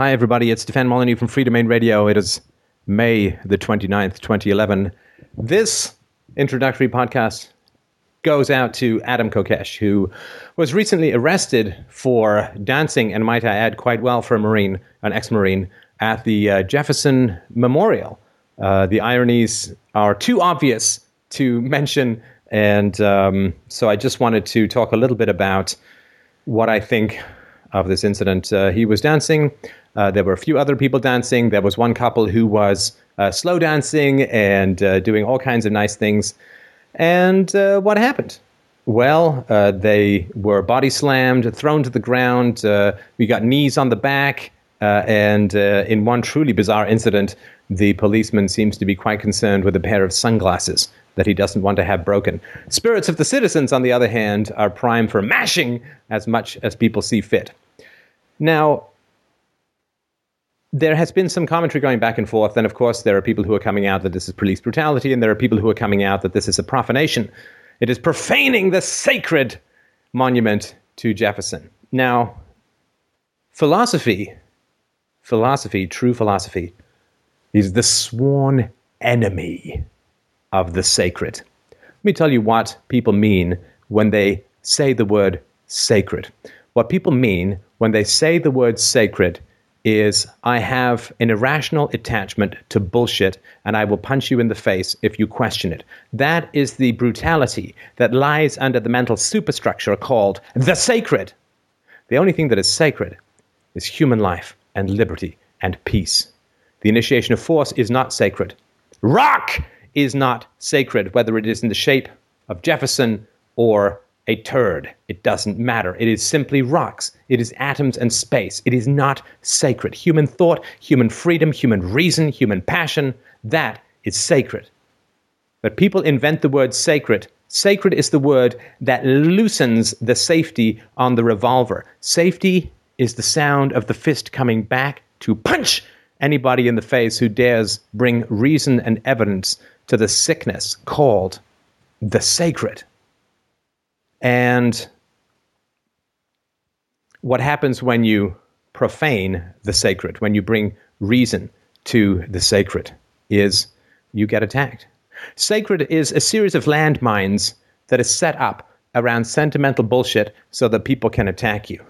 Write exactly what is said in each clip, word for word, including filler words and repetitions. Hi, everybody. It's Stefan Molyneux from Free Domain Radio. It is May the twenty-ninth, twenty eleven. This introductory podcast goes out to Adam Kokesh, who was recently arrested for dancing, and might I add, quite well for a Marine, an ex-Marine, at the uh, Jefferson Memorial. Uh, the ironies are too obvious to mention, and um, so I just wanted to talk a little bit about what I think of this incident. Uh, he was dancing. Uh, there were a few other people dancing. There was one couple who was uh, slow dancing and uh, doing all kinds of nice things. And uh, what happened? Well, uh, they were body slammed, thrown to the ground. Uh, we got knees on the back. Uh, and uh, in one truly bizarre incident, the policeman seems to be quite concerned with a pair of sunglasses that he doesn't want to have broken. Spirits of the citizens, on the other hand, are prime for mashing as much as people see fit. Now, there has been some commentary going back and forth, and of course there are people who are coming out that this is police brutality, and there are people who are coming out that this is a profanation. It is profaning the sacred monument to Jefferson. Now, philosophy, philosophy, true philosophy, is the sworn enemy of the sacred. Let me tell you what people mean when they say the word sacred. What people mean when they say the word sacred is, I have an irrational attachment to bullshit, and I will punch you in the face if you question it. That is the brutality that lies under the mental superstructure called the sacred. The only thing that is sacred is human life and liberty and peace. The initiation of force is not sacred. Rock is not sacred, whether it is in the shape of Jefferson or a turd. It doesn't matter. It is simply rocks. It is atoms and space. It is not sacred. Human thought, human freedom, human reason, human passion, that is sacred. But people invent the word sacred. Sacred is the word that loosens the safety on the revolver. Safety is the sound of the fist coming back to punch anybody in the face who dares bring reason and evidence to the sickness called the sacred. And what happens when you profane the sacred, when you bring reason to the sacred, is you get attacked. Sacred is a series of landmines that is set up around sentimental bullshit so that people can attack you.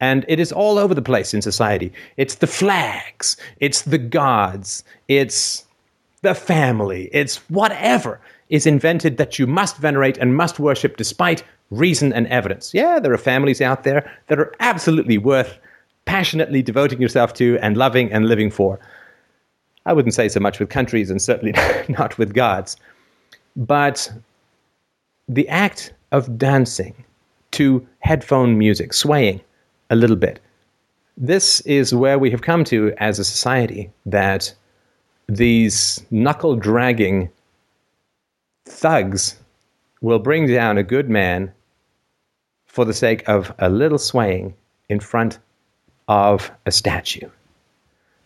And it is all over the place in society. It's the flags, it's the gods, it's the family, it's whatever is invented that you must venerate and must worship despite reason and evidence. Yeah, there are families out there that are absolutely worth passionately devoting yourself to and loving and living for. I wouldn't say so much with countries and certainly not with gods. But the act of dancing to headphone music, swaying a little bit, this is where we have come to as a society, that these knuckle-dragging thugs will bring down a good man for the sake of a little swaying in front of a statue.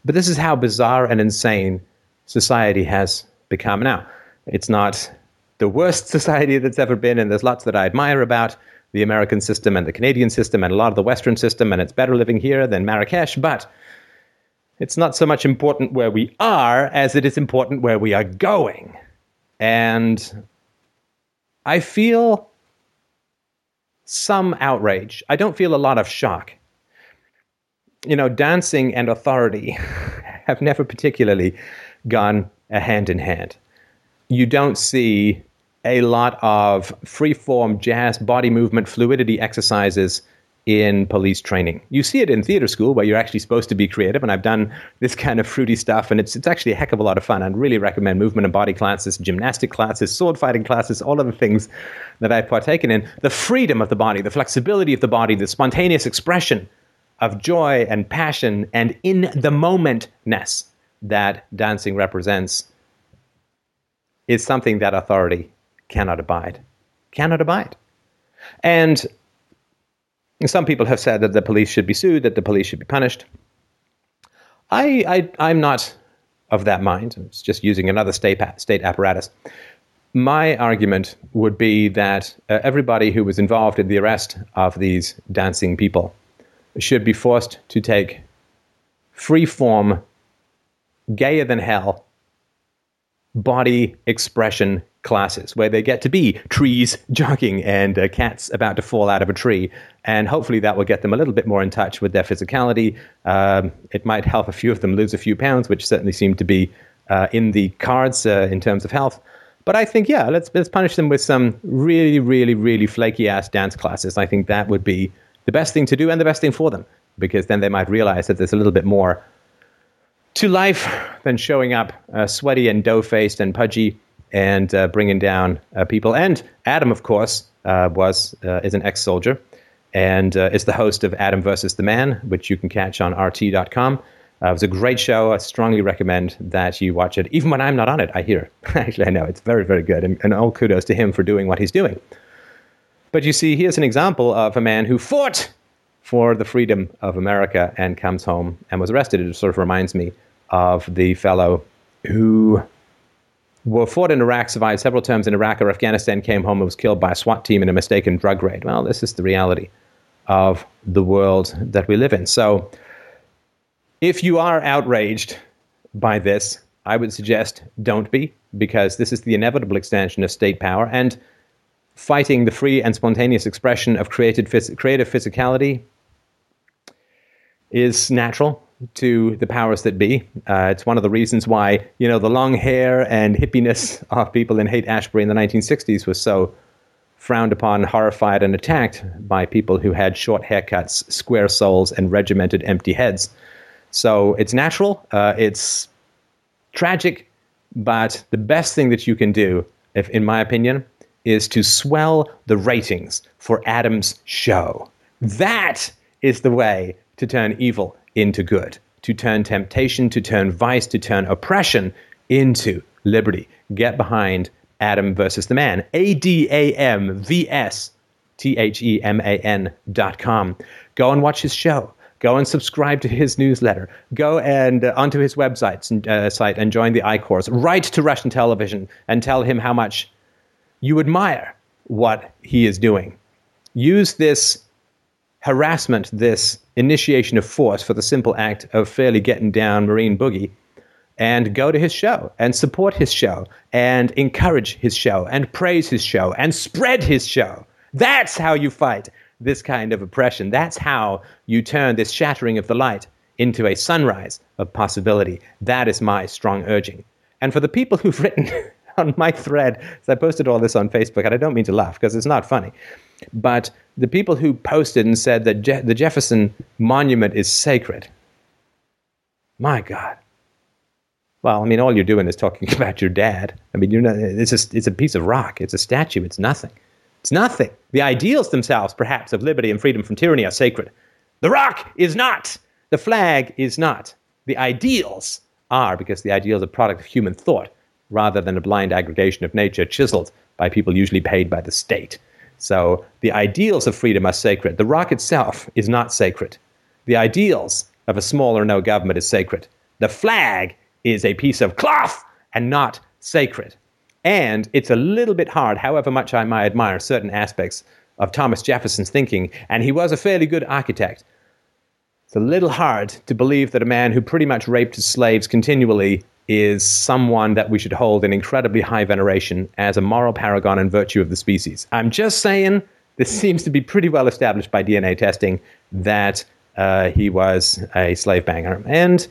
But this is how bizarre and insane society has become now. It's not the worst society that's ever been, and there's lots that I admire about the American system and the Canadian system and a lot of the Western system, and it's better living here than Marrakesh, but it's not so much important where we are as it is important where we are going. And I feel some outrage. I don't feel a lot of shock. You know, dancing and authority have never particularly gone hand in hand. You don't see a lot of free-form jazz, body movement, fluidity exercises in police training. You see it in theater school where you're actually supposed to be creative, and I've done this kind of fruity stuff, and it's it's actually a heck of a lot of fun. I'd really recommend movement and body classes, gymnastic classes, sword fighting classes, all of the things that I've partaken in. The freedom of the body, the flexibility of the body, the spontaneous expression of joy and passion and in the momentness that dancing represents is something that authority cannot abide. Cannot abide. And some people have said that the police should be sued, that the police should be punished. I, I, I'm not of that mind. It's just using another state, state apparatus. My argument would be that uh, everybody who was involved in the arrest of these dancing people should be forced to take freeform, gayer than hell body expression classes where they get to be trees jogging and uh, cats about to fall out of a tree. And hopefully that will get them a little bit more in touch with their physicality. Um, it might help a few of them lose a few pounds, which certainly seem to be uh, in the cards uh, in terms of health. But I think, yeah, let's let's punish them with some really, really, really flaky ass dance classes. I think that would be the best thing to do and the best thing for them, because then they might realize that there's a little bit more to life than showing up uh, sweaty and dough-faced and pudgy and uh, bringing down uh, people. And Adam, of course, uh, was uh, is an ex-soldier and uh, is the host of Adam versus the Man, which you can catch on R T dot com. Uh, it was a great show. I strongly recommend that you watch it. Even when I'm not on it, I hear it. Actually, I know. It's very, very good. And, and all kudos to him for doing what he's doing. But you see, here's an example of a man who fought for the freedom of America and comes home and was arrested. It sort of reminds me of the fellow who were fought in Iraq, survived several terms in Iraq or Afghanistan, came home and was killed by a SWAT team in a mistaken drug raid. Well, this is the reality of the world that we live in. So if you are outraged by this, I would suggest don't be, because this is the inevitable extension of state power. And fighting the free and spontaneous expression of created phys- creative physicality is natural to the powers that be. Uh, it's one of the reasons why, you know, the long hair and hippiness of people in Haight-Ashbury in the nineteen sixties was so frowned upon, horrified, and attacked by people who had short haircuts, square souls, and regimented empty heads. So it's natural. Uh, it's tragic. But the best thing that you can do, if, in my opinion, is to swell the ratings for Adam's show. That is the way to turn evil into good, to turn temptation, to turn vice, to turn oppression into liberty. Get behind Adam versus the Man. A D A M V S T H E M A N dot com. Go and watch his show. Go and subscribe to his newsletter. Go and uh, onto his website and, uh, site and join the I-Course. Write to Russian television and tell him how much you admire what he is doing. Use this harassment, this initiation of force for the simple act of fairly getting down Marine Boogie, and go to his show and support his show and encourage his show and praise his show and spread his show. That's how you fight this kind of oppression. That's how you turn this shattering of the light into a sunrise of possibility. That is my strong urging. And for the people who've written on my thread, so I posted all this on Facebook, and I don't mean to laugh because it's not funny, but the people who posted and said that Je- the Jefferson Monument is sacred, my God. Well, I mean, all you're doing is talking about your dad. I mean, you're not, it's, a, it's a piece of rock. It's a statue. It's nothing. It's nothing. The ideals themselves, perhaps, of liberty and freedom from tyranny are sacred. The rock is not. The flag is not. The ideals are, because the ideals are a product of human thought, rather than a blind aggregation of nature chiseled by people usually paid by the state. So the ideals of freedom are sacred. The rock itself is not sacred. The ideals of a small or no government is sacred. The flag is a piece of cloth and not sacred. And it's a little bit hard, however much I might admire certain aspects of Thomas Jefferson's thinking, and he was a fairly good architect, it's a little hard to believe that a man who pretty much raped his slaves continually is someone that we should hold in incredibly high veneration as a moral paragon and virtue of the species. I'm just saying, this seems to be pretty well established by D N A testing that uh, he was a slave banger. And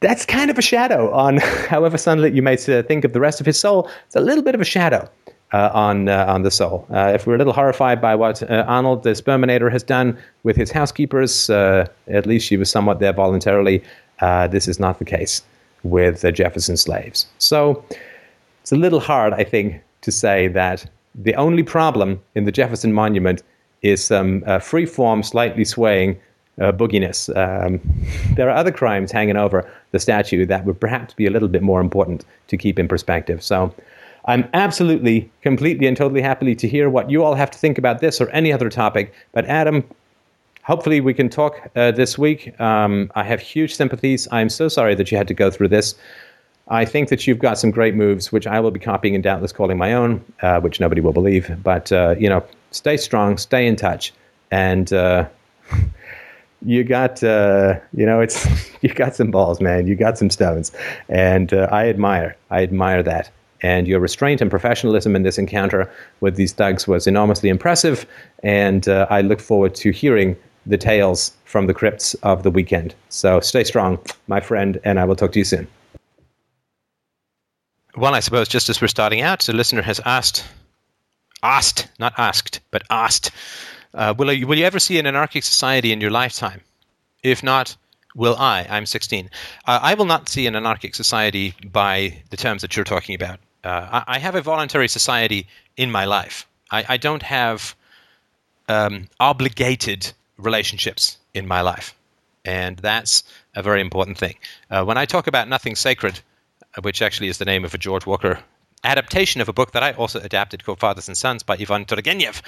that's kind of a shadow on, however sunlit you may think of the rest of his soul, it's a little bit of a shadow uh, on uh, on the soul. Uh, if we're a little horrified by what uh, Arnold the Sperminator has done with his housekeepers, uh, at least she was somewhat there voluntarily. Uh, this is not the case with the Jefferson slaves. So it's a little hard, I think, to say that the only problem in the Jefferson Monument is some uh, free-form, slightly swaying uh, booginess. Um, there are other crimes hanging over the statue that would perhaps be a little bit more important to keep in perspective. So I'm absolutely, completely, and totally happily to hear what you all have to think about this or any other topic. But Adam, hopefully we can talk uh, this week. Um, I have huge sympathies. I'm so sorry that you had to go through this. I think that you've got some great moves, which I will be copying and doubtless calling my own, uh, which nobody will believe. But, uh, you know, stay strong, stay in touch, and uh, you got, uh, you know, it's you got some balls, man. You got some stones, and uh, I admire, I admire that. And your restraint and professionalism in this encounter with these thugs was enormously impressive. And uh, I look forward to hearing the tales from the crypts of the weekend. So stay strong, my friend, and I will talk to you soon. Well, I suppose just as we're starting out, the listener has asked, asked, not asked, but asked, uh, will, you, will you ever see an anarchic society in your lifetime? If not, will I? I'm sixteen. Uh, I will not see an anarchic society by the terms that you're talking about. Uh, I, I have a voluntary society in my life. I, I don't have um, obligated relationships in my life. And that's a very important thing. Uh, when I talk about Nothing Sacred, which actually is the name of a George Walker adaptation of a book that I also adapted called Fathers and Sons by Ivan Turgenev,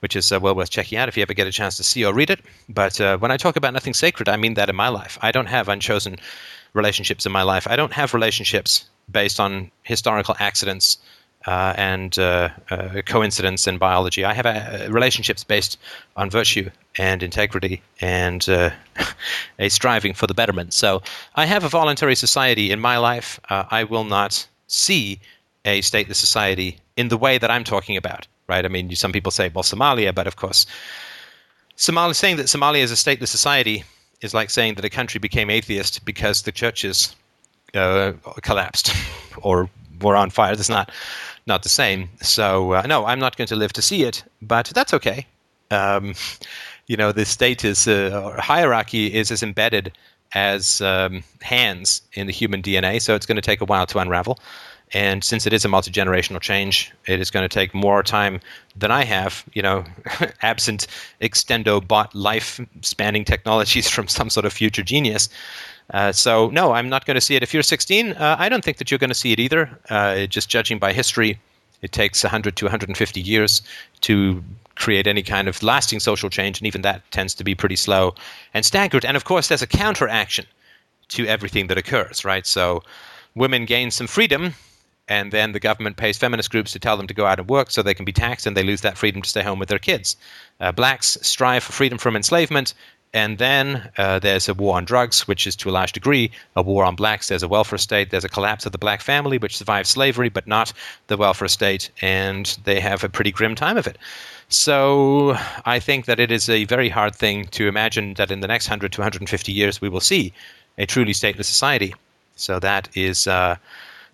which is uh, well worth checking out if you ever get a chance to see or read it. But uh, when I talk about Nothing Sacred, I mean that in my life. I don't have unchosen relationships in my life. I don't have relationships based on historical accidents Uh, and uh, uh, coincidence in biology. I have uh, relationships based on virtue and integrity and uh, a striving for the betterment. So I have a voluntary society in my life. Uh, I will not see a stateless society in the way that I'm talking about, right? I mean, some people say, well, Somalia, but of course, Somalia, saying that Somalia is a stateless society is like saying that a country became atheist because the churches uh, collapsed or were on fire. That's not... Not the same. So, uh, no, I'm not going to live to see it, but that's okay. Um, you know, the state is, uh, hierarchy is as embedded as um, hands in the human D N A, so it's going to take a while to unravel. And since it is a multi-generational change, it is going to take more time than I have, you know, absent extendo bot life-spanning technologies from some sort of future genius. Uh, so, no, I'm not going to see it. If you're sixteen, uh, I don't think that you're going to see it either. Uh, just judging by history, it takes one hundred to one hundred fifty years to create any kind of lasting social change, and even that tends to be pretty slow and staggered. And, of course, there's a counteraction to everything that occurs, right? So women gain some freedom, and then the government pays feminist groups to tell them to go out and work so they can be taxed, and they lose that freedom to stay home with their kids. Uh, blacks strive for freedom from enslavement. And then uh, there's a war on drugs, which is to a large degree a war on blacks. There's a welfare state. There's a collapse of the black family, which survives slavery, but not the welfare state. And they have a pretty grim time of it. So I think that it is a very hard thing to imagine that in the next one hundred to one hundred fifty years, we will see a truly stateless society. So that is uh,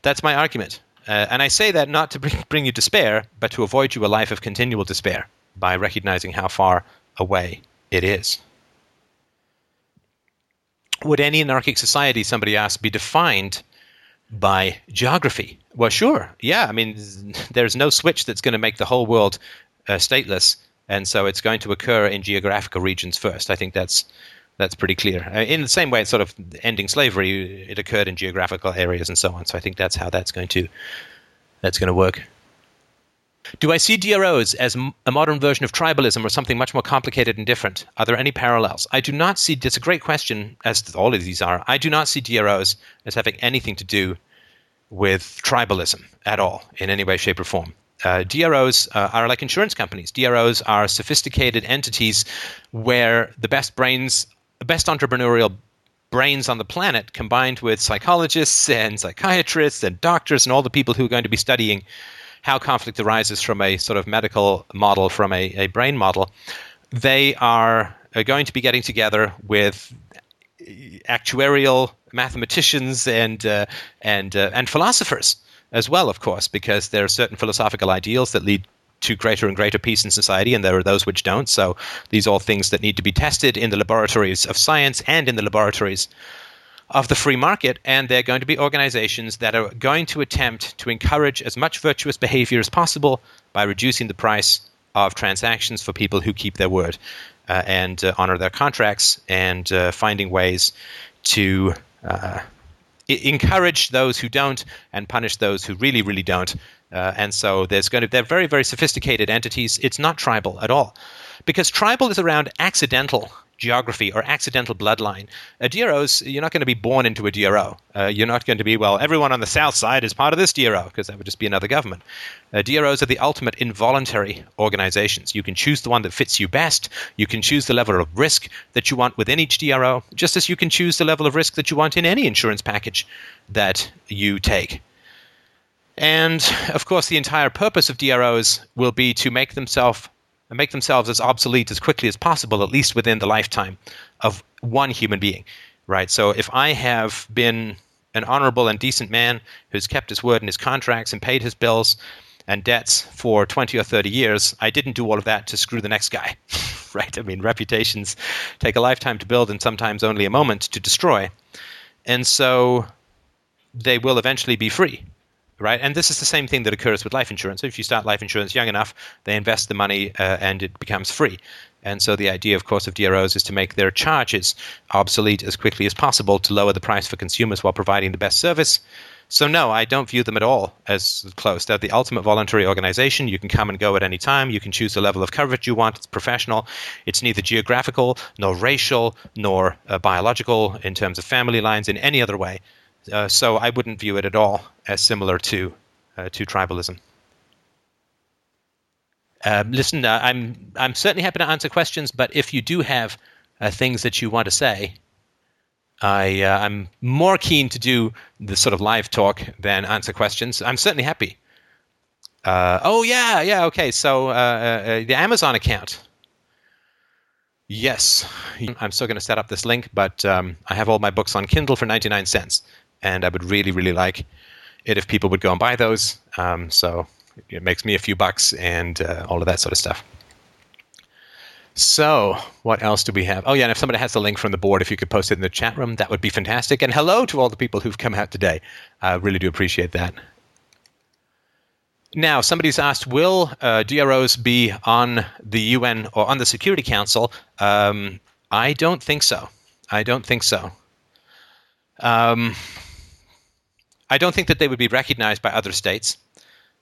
that's my argument. Uh, and I say that not to bring, bring you despair, but to avoid you a life of continual despair by recognizing how far away it is. Would any anarchic society, somebody asked, be defined by geography? Well, sure. Yeah, I mean, there's no switch that's going to make the whole world uh, stateless, and so it's going to occur in geographical regions first. I think that's that's pretty clear. In the same way, it's sort of ending slavery, it occurred in geographical areas and so on. So I think that's how that's going to that's going to work. Do I see D R Os as a modern version of tribalism or something much more complicated and different? Are there any parallels? I do not see, it's a great question, as all of these are. I do not see D R Os as having anything to do with tribalism at all, in any way, shape, or form. Uh, D R Os uh, are like insurance companies. D R Os are sophisticated entities where the best brains, the best entrepreneurial brains on the planet combined with psychologists and psychiatrists and doctors and all the people who are going to be studying how conflict arises from a sort of medical model, from a, a brain model, they are, are going to be getting together with actuarial mathematicians and uh, and uh, and philosophers as well, of course, because there are certain philosophical ideals that lead to greater and greater peace in society, and there are those which don't. So these are all things that need to be tested in the laboratories of science and in the laboratories of the free market, and they're going to be organizations that are going to attempt to encourage as much virtuous behavior as possible by reducing the price of transactions for people who keep their word uh, and uh, honor their contracts, and uh, finding ways to uh, I- encourage those who don't and punish those who really, really don't. Uh, and so there's going to they're very, very sophisticated entities. It's not tribal at all, because tribal is around accidental geography, or accidental bloodline. A D R Os, you're not going to be born into a D R O. Uh, you're not going to be, well, everyone on the south side is part of this D R O, because that would just be another government. Uh, D R Os are the ultimate involuntary organizations. You can choose the one that fits you best. You can choose the level of risk that you want within each D R O, just as you can choose the level of risk that you want in any insurance package that you take. And, of course, the entire purpose of D R Os will be to make themselves make themselves as obsolete as quickly as possible, at least within the lifetime of one human being, right? So if I have been an honorable and decent man who's kept his word and his contracts and paid his bills and debts for twenty or thirty years, I didn't do all of that to screw the next guy, right? I mean, reputations take a lifetime to build and sometimes only a moment to destroy. And so they will eventually be free. Right, and this is the same thing that occurs with life insurance. If you start life insurance young enough, they invest the money uh, and it becomes free. And so the idea, of course, of D R Os is to make their charges obsolete as quickly as possible to lower the price for consumers while providing the best service. So no, I don't view them at all as close. They're the ultimate voluntary organization. You can come and go at any time. You can choose the level of coverage you want. It's professional. It's neither geographical, nor racial, nor uh, biological in terms of family lines in any other way. Uh, so I wouldn't view it at all as similar to uh, to tribalism. Uh, listen, uh, I'm I'm certainly happy to answer questions, but if you do have uh, things that you want to say, I uh, I'm more keen to do the sort of live talk than answer questions. I'm certainly happy. Uh, oh yeah, yeah, okay. So uh, uh, the Amazon account. Yes, I'm still going to set up this link, but um, I have all my books on Kindle for ninety-nine cents. And I would really, really like it if people would go and buy those. Um, so it makes me a few bucks and uh, all of that sort of stuff. So what else do we have? Oh, yeah, and if somebody has the link from the board, if you could post it in the chat room, that would be fantastic. And hello to all the people who've come out today. I really do appreciate that. Now, somebody's asked, will uh, D R Os be on the U N or on the Security Council? Um, I don't think so. I don't think so. Um... I don't think that they would be recognized by other states,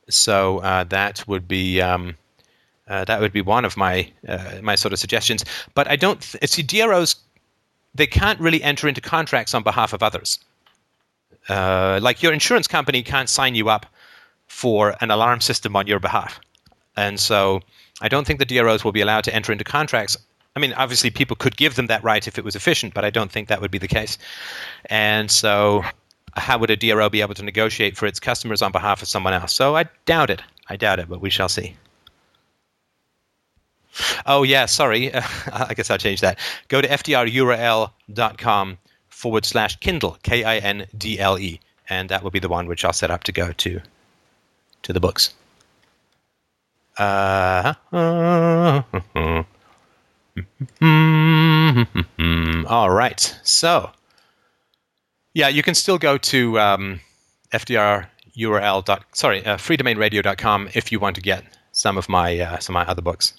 so uh, that would be um, uh, that would be one of my uh, my sort of suggestions. But I don't th- see D R Os; they can't really enter into contracts on behalf of others. Uh, like your insurance company can't sign you up for an alarm system on your behalf, and so I don't think the D R Os will be allowed to enter into contracts. I mean, obviously, people could give them that right if it was efficient, but I don't think that would be the case, and so. How would a D R O be able to negotiate for its customers on behalf of someone else? So I doubt it. I doubt it, but we shall see. Oh, yeah, sorry. Uh, I guess I'll change that. Go to fdrurl.com forward slash Kindle, K I N D L E, and that will be the one which I'll set up to go to to the books. Uh, uh, all right, so... Yeah, you can still go to um, F D R U R L. Dot, sorry, uh, free domain radio dot com if you want to get some of my uh, some of my other books.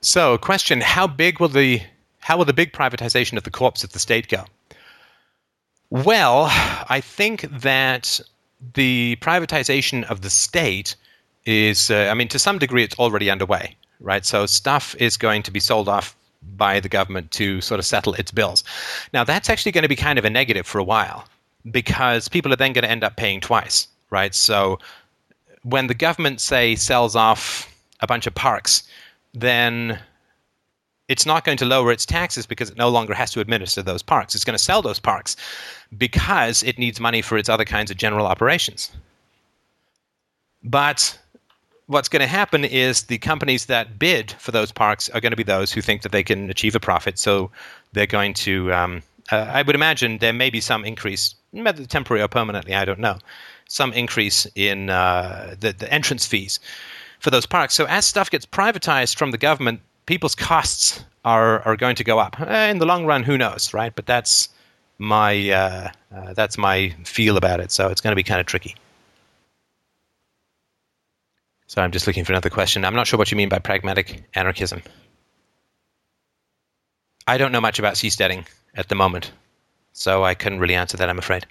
So, question: How big will the how will the big privatization of the corpse of the state go? Well, I think that the privatization of the state is, uh, I mean, to some degree, it's already underway, right? So, stuff is going to be sold off by the government to sort of settle its bills. Now, that's actually going to be kind of a negative for a while because people are then going to end up paying twice, right? So when the government, say, sells off a bunch of parks, then it's not going to lower its taxes because it no longer has to administer those parks. It's going to sell those parks because it needs money for its other kinds of general operations. But what's going to happen is the companies that bid for those parks are going to be those who think that they can achieve a profit. So they're going to, um, uh, I would imagine there may be some increase, whether temporary or permanently, I don't know, some increase in uh, the, the entrance fees for those parks. So as stuff gets privatized from the government, people's costs are, are going to go up. In the long run, who knows, right? But that's my, uh, uh, that's my feel about it. So it's going to be kind of tricky. So I'm just looking for another question. I'm not sure what you mean by pragmatic anarchism. I don't know much about seasteading at the moment, so I couldn't really answer that, I'm afraid.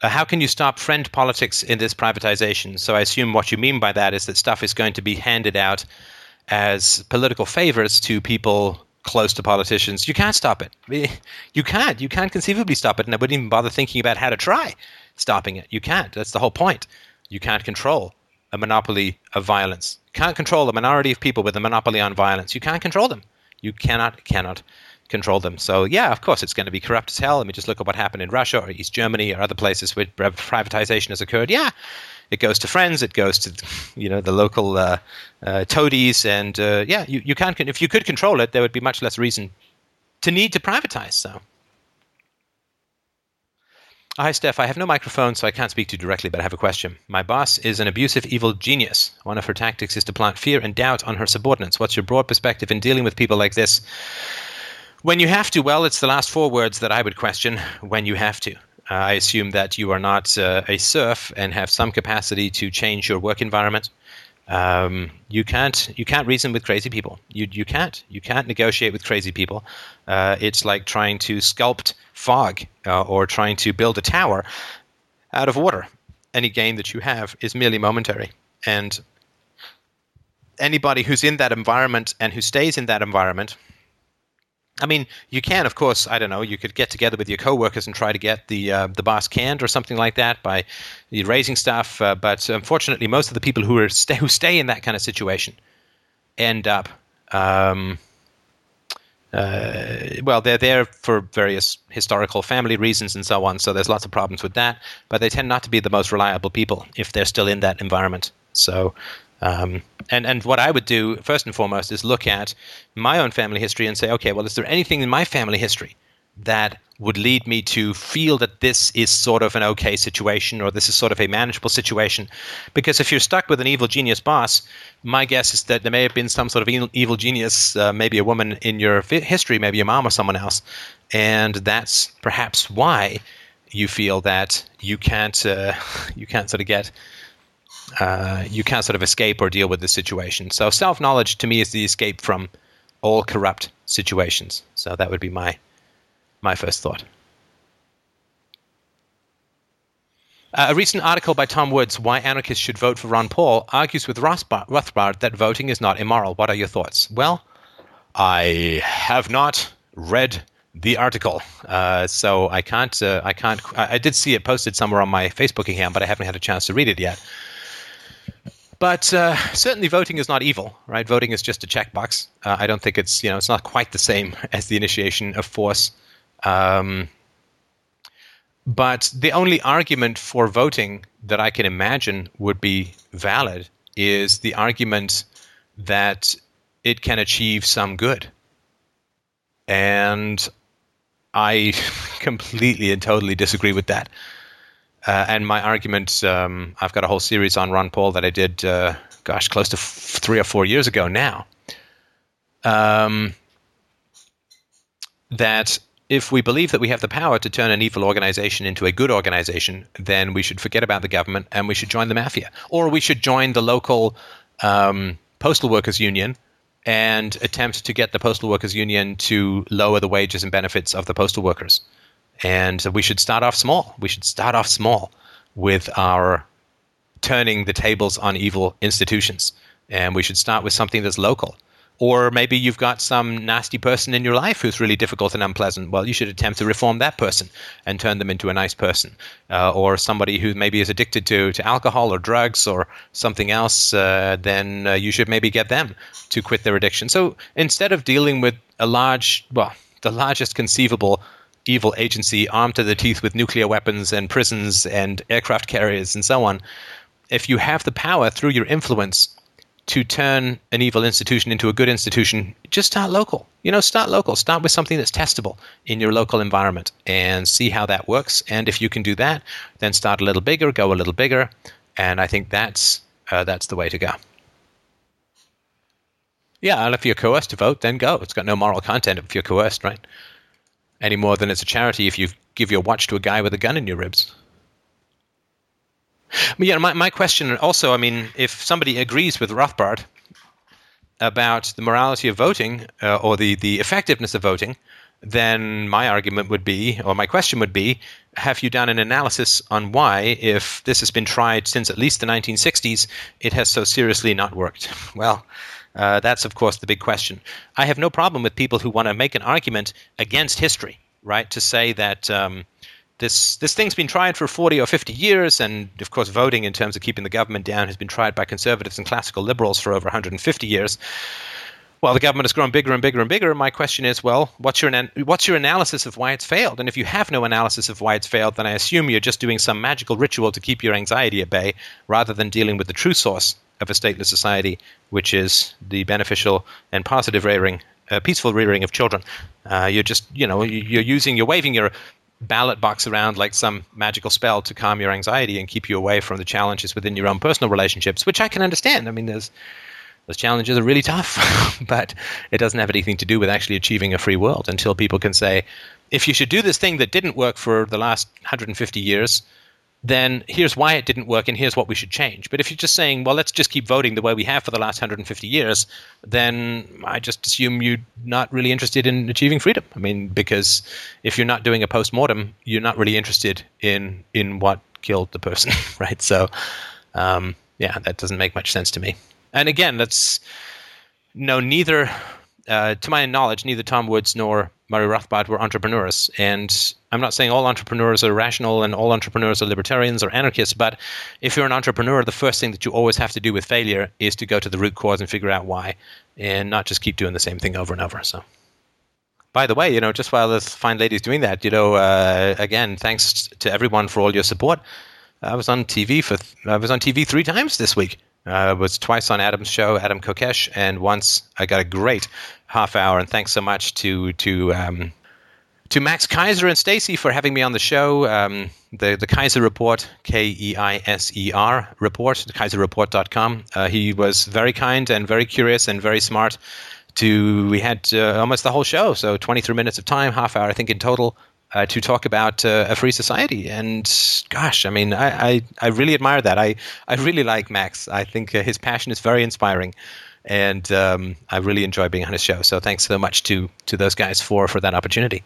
Uh, how can you stop friend politics in this privatization? So I assume what you mean by that is that stuff is going to be handed out as political favors to people close to politicians, you can't stop it. You can't. You can't conceivably stop it, and I wouldn't even bother thinking about how to try stopping it. You can't. That's the whole point. You can't control a monopoly of violence. You can't control a minority of people with a monopoly on violence. You can't control them. You cannot, cannot control them. So, yeah, of course, it's going to be corrupt as hell. I mean, just look at what happened in Russia or East Germany or other places where privatization has occurred. Yeah, it goes to friends. It goes to, you know, the local uh, uh, toadies. And, uh, yeah, you, you can't. If you could control it, there would be much less reason to need to privatize. So, hi, Steph. I have no microphone, so I can't speak to you directly, but I have a question. My boss is an abusive, evil genius. One of her tactics is to plant fear and doubt on her subordinates. What's your broad perspective in dealing with people like this? When you have to, well, it's the last four words that I would question, when you have to. Uh, I assume that you are not uh, a serf and have some capacity to change your work environment. Um, you can't you can't reason with crazy people. You you can't you can't negotiate with crazy people. Uh, it's like trying to sculpt fog uh, or trying to build a tower out of water. Any gain that you have is merely momentary, and anybody who's in that environment and who stays in that environment. I mean, you can, of course, I don't know, you could get together with your coworkers and try to get the uh, the boss canned or something like that by raising stuff. Uh, but unfortunately, most of the people who are stay, who stay in that kind of situation end up, um, uh, well, they're there for various historical family reasons and so on. So there's lots of problems with that. But they tend not to be the most reliable people if they're still in that environment. So... Um, and, and what I would do, first and foremost, is look at my own family history and say, okay, well, is there anything in my family history that would lead me to feel that this is sort of an okay situation or this is sort of a manageable situation? Because if you're stuck with an evil genius boss, my guess is that there may have been some sort of evil, evil genius, uh, maybe a woman in your history, maybe your mom or someone else. And that's perhaps why you feel that you can't, uh, you can't sort of get... Uh, you can't sort of escape or deal with the situation. So self-knowledge to me is the escape from all corrupt situations. So that would be my my first thought. Uh, a recent article by Tom Woods, Why Anarchists Should Vote for Ron Paul, argues with Rothbard that voting is not immoral. What are your thoughts? Well, I have not read the article, uh, so I can't. Uh, I can't. I, I did see it posted somewhere on my Facebook account, but I haven't had a chance to read it yet. But uh, certainly voting is not evil, right? Voting is just a checkbox. Uh, I don't think it's, you know, it's not quite the same as the initiation of force. Um, but the only argument for voting that I can imagine would be valid is the argument that it can achieve some good. And I completely and totally disagree with that. Uh, and my argument, um, I've got a whole series on Ron Paul that I did, uh, gosh, close to f- three or four years ago now, um, that if we believe that we have the power to turn an evil organization into a good organization, then we should forget about the government and we should join the mafia. Or we should join the local um, postal workers union and attempt to get the postal workers union to lower the wages and benefits of the postal workers. And we should start off small. We should start off small with our turning the tables on evil institutions. And we should start with something that's local. Or maybe you've got some nasty person in your life who's really difficult and unpleasant. Well, you should attempt to reform that person and turn them into a nice person. Uh, or somebody who maybe is addicted to, to alcohol or drugs or something else, uh, then uh, you should maybe get them to quit their addiction. So instead of dealing with a large, well, the largest conceivable evil agency armed to the teeth with nuclear weapons and prisons and aircraft carriers and so on, if you have the power through your influence to turn an evil institution into a good institution, just start local. You know, start local. Start with something that's testable in your local environment and see how that works. And if you can do that, then start a little bigger, go a little bigger. And I think that's uh, that's the way to go. Yeah, and if you're coerced to vote, then go. It's got no moral content if you're coerced, right? Any more than it's a charity if you give your watch to a guy with a gun in your ribs. But yeah, my, my question also, I mean, if somebody agrees with Rothbard about the morality of voting uh, or the, the effectiveness of voting, then my argument would be, or my question would be, have you done an analysis on why, if this has been tried since at least the nineteen sixties, it has so seriously not worked? Well, Uh, that's, of course, the big question. I have no problem with people who want to make an argument against history, right, to say that um, this this thing's been tried for forty or fifty years, and, of course, voting in terms of keeping the government down has been tried by conservatives and classical liberals for over one hundred fifty years. Well, the government has grown bigger and bigger and bigger. My question is, well, what's your what's your analysis of why it's failed? And if you have no analysis of why it's failed, then I assume you're just doing some magical ritual to keep your anxiety at bay rather than dealing with the true source of a stateless society, which is the beneficial and positive rearing, uh, peaceful rearing of children. Uh, you're just, you know, you're using, you're waving your ballot box around like some magical spell to calm your anxiety and keep you away from the challenges within your own personal relationships, which I can understand. I mean, there's... Those challenges are really tough, but it doesn't have anything to do with actually achieving a free world until people can say, if you should do this thing that didn't work for the last one hundred fifty years, then here's why it didn't work and here's what we should change. But if you're just saying, well, let's just keep voting the way we have for the last one hundred fifty years, then I just assume you're not really interested in achieving freedom. I mean, because if you're not doing a post-mortem, you're not really interested in, in what killed the person, right? So, um, yeah, that doesn't make much sense to me. And again, that's no, neither, uh, to my knowledge, neither Tom Woods nor Murray Rothbard were entrepreneurs. And I'm not saying all entrepreneurs are rational and all entrepreneurs are libertarians or anarchists, but if you're an entrepreneur, the first thing that you always have to do with failure is to go to the root cause and figure out why, and not just keep doing the same thing over and over. So, by the way, you know, just while this fine lady's doing that, you know, uh, again, thanks to everyone for all your support. I was on T V for th- I was on T V three times this week. I uh, was twice on Adam's show, Adam Kokesh, and once I got a great half hour. And thanks so much to to um, to Max Keiser and Stacy for having me on the show. Um, the the Keiser Report, K E I S E R Report, keiser report dot com. Uh, he was very kind and very curious and very smart. To we had uh, almost the whole show, so twenty-three minutes of time, half hour, I think in total. Uh, to talk about uh, a free society. And gosh, I mean, I, I, I really admire that. I, I really like Max. I think uh, his passion is very inspiring, and um, I really enjoy being on his show. So thanks so much to to those guys for, for that opportunity.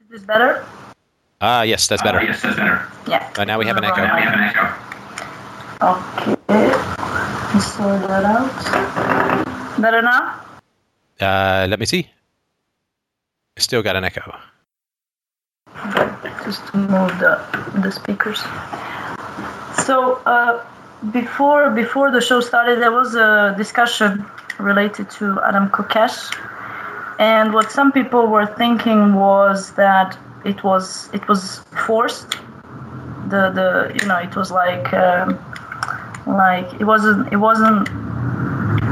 Is this better? Ah, uh, yes, that's better. Uh, yes, that's better. Yeah. Uh, now we have an echo. Now we have an echo. Okay. Let's sort that out. Better now? Uh, let me see. Still got an echo. Just to move the, the speakers. So uh, before before the show started, there was a discussion related to Adam Kokesh, and what some people were thinking was that it was it was forced. The the you know it was like um, like it wasn't it wasn't.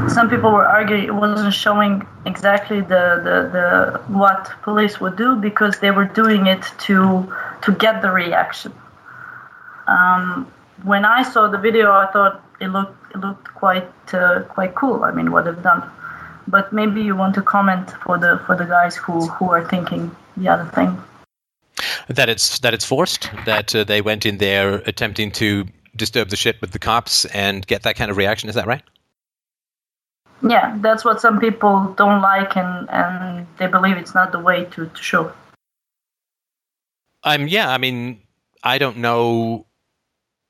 Some people were arguing it wasn't showing exactly the, the, the what police would do because they were doing it to to get the reaction. Um, when I saw the video, I thought it looked it looked quite uh, quite cool. I mean, what they've done. But maybe you want to comment for the for the guys who, who are thinking the other thing. That it's that it's forced. That uh, they went in there attempting to disturb the shit with the cops and get that kind of reaction. Is that right? Yeah, that's what some people don't like, and, and they believe it's not the way to, to show. Um, yeah, I mean, I don't know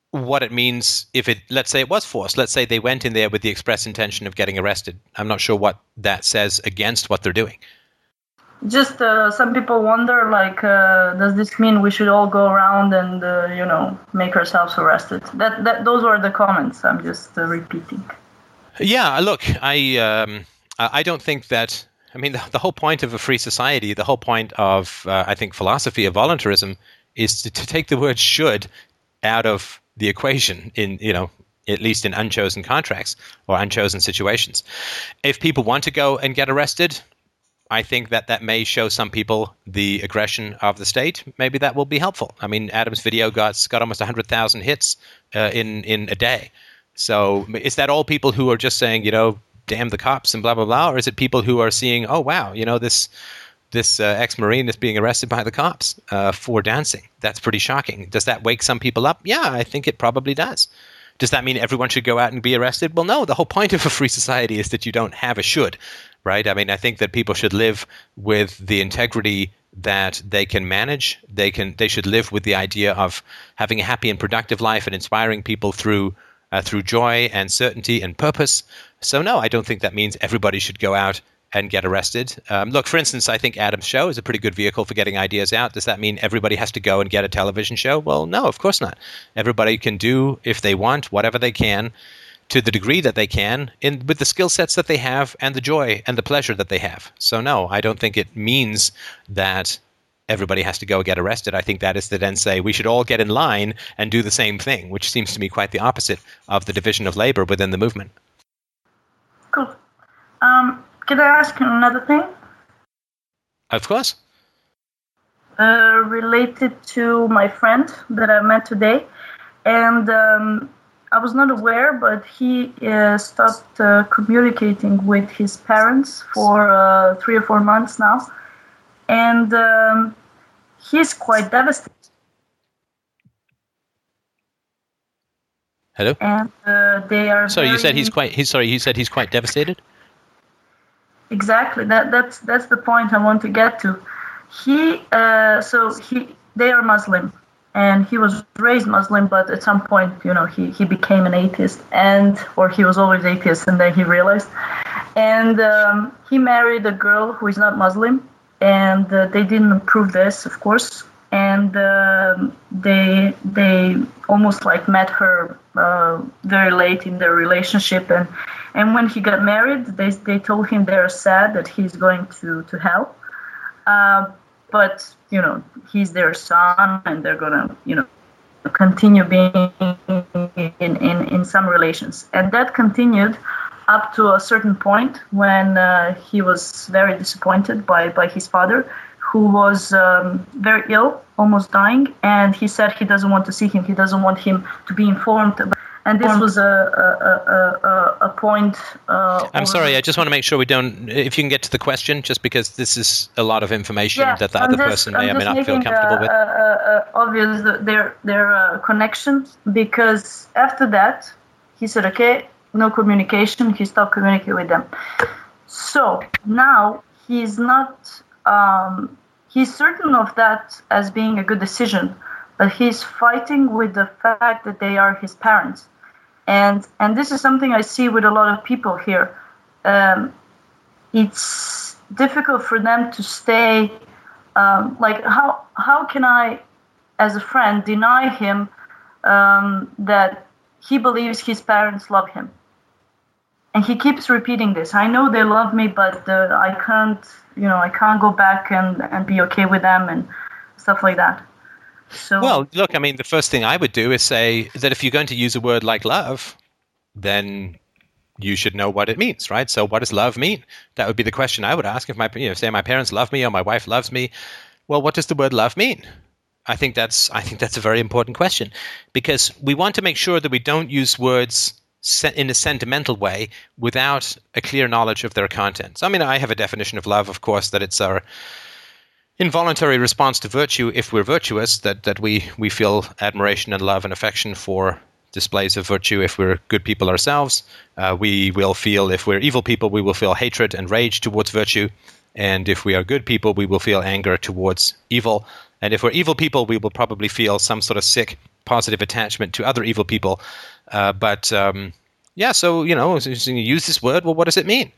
what it means if it, let's say it was forced. Let's say they went in there with the express intention of getting arrested. I'm not sure what that says against what they're doing. Just uh, some people wonder, like, uh, does this mean we should all go around and, uh, you know, make ourselves arrested? That, that those were the comments I'm just uh, repeating. Yeah, look, I um, I don't think that, I mean, the, the whole point of a free society, the whole point of, uh, I think, philosophy of voluntarism is to, to take the word should out of the equation in, you know, at least in unchosen contracts or unchosen situations. If people want to go and get arrested, I think that that may show some people the aggression of the state. Maybe that will be helpful. I mean, Adam's video got, got almost one hundred thousand hits uh, in, in a day. So is that all people who are just saying, you know, damn the cops and blah, blah, blah? Or is it people who are seeing, oh, wow, you know, this this uh, ex-Marine is being arrested by the cops uh, for dancing? That's pretty shocking. Does that wake some people up? Yeah, I think it probably does. Does that mean everyone should go out and be arrested? Well, no, the whole point of a free society is that you don't have a should, right? I mean, I think that people should live with the integrity that they can manage. They can. They should live with the idea of having a happy and productive life and inspiring people through uh, through joy and certainty and purpose. So no, I don't think that means everybody should go out and get arrested. Um, look, for instance, I think Adam's show is a pretty good vehicle for getting ideas out. Does that mean everybody has to go and get a television show? Well, no, of course not. Everybody can do, if they want, whatever they can to the degree that they can in with the skill sets that they have and the joy and the pleasure that they have. So no, I don't think it means that everybody has to go get arrested. I think that is to then say we should all get in line and do the same thing, which seems to me quite the opposite of the division of labor within the movement. Cool. Um, Can I ask another thing? Of course. Uh, related to my friend that I met today. And um, I was not aware, but he uh, stopped uh, communicating with his parents for uh, three or four months now. And um, he's quite devastated. Hello? And uh, they are... Sorry, you said he's quite... He's, sorry, you said he's quite devastated? Exactly. That that's that's the point I want to get to. He uh, so he they are Muslim, and he was raised Muslim, but at some point, you know, he, he became an atheist, and or he was always atheist, and then he realized. And um, he married a girl who is not Muslim, and uh, they didn't approve this, of course, and uh, they they almost like met her uh, very late in their relationship. And. And when he got married, they they told him they're sad that he's going to, to hell. Uh, but, you know, he's their son and they're going to, you know, continue being in, in, in some relations. And that continued up to a certain point when uh, he was very disappointed by, by his father, who was um, very ill, almost dying. And he said he doesn't want to see him. He doesn't want him to be informed about. And this was a a, a, a, a point... Uh, I'm sorry, I just want to make sure we don't... If you can get to the question, just because this is a lot of information yeah, that the I'm other just, person may I'm or may not feel comfortable a, with. Uh, obvious their, their uh, connection, because after that, he said, okay, no communication, he stopped communicating with them. So now he's not... Um, he's certain of that as being a good decision, but he's fighting with the fact that they are his parents. And and this is something I see with a lot of people here. Um, it's difficult for them to stay. Um, like how how can I, as a friend, deny him um, that he believes his parents love him? And he keeps repeating this. I know they love me, but uh, I can't. You know, I can't go back and, and be okay with them and stuff like that. So, well, look, I mean, the first thing I would do is say that if you're going to use a word like love, then you should know what it means, right? So what does love mean? That would be the question I would ask if my, you know, say my parents love me or my wife loves me. Well, what does the word love mean? I think that's, I think that's a very important question, because we want to make sure that we don't use words in a sentimental way without a clear knowledge of their contents. So, I mean, I have a definition of love, of course, that it's our involuntary response to virtue, if we're virtuous, that, that we, we feel admiration and love and affection for displays of virtue. If we're good people ourselves, uh, we will feel, if we're evil people, we will feel hatred and rage towards virtue. And if we are good people, we will feel anger towards evil. And if we're evil people, we will probably feel some sort of sick, positive attachment to other evil people. Uh, but um, yeah, so, you know, you use this word, well, what does it mean?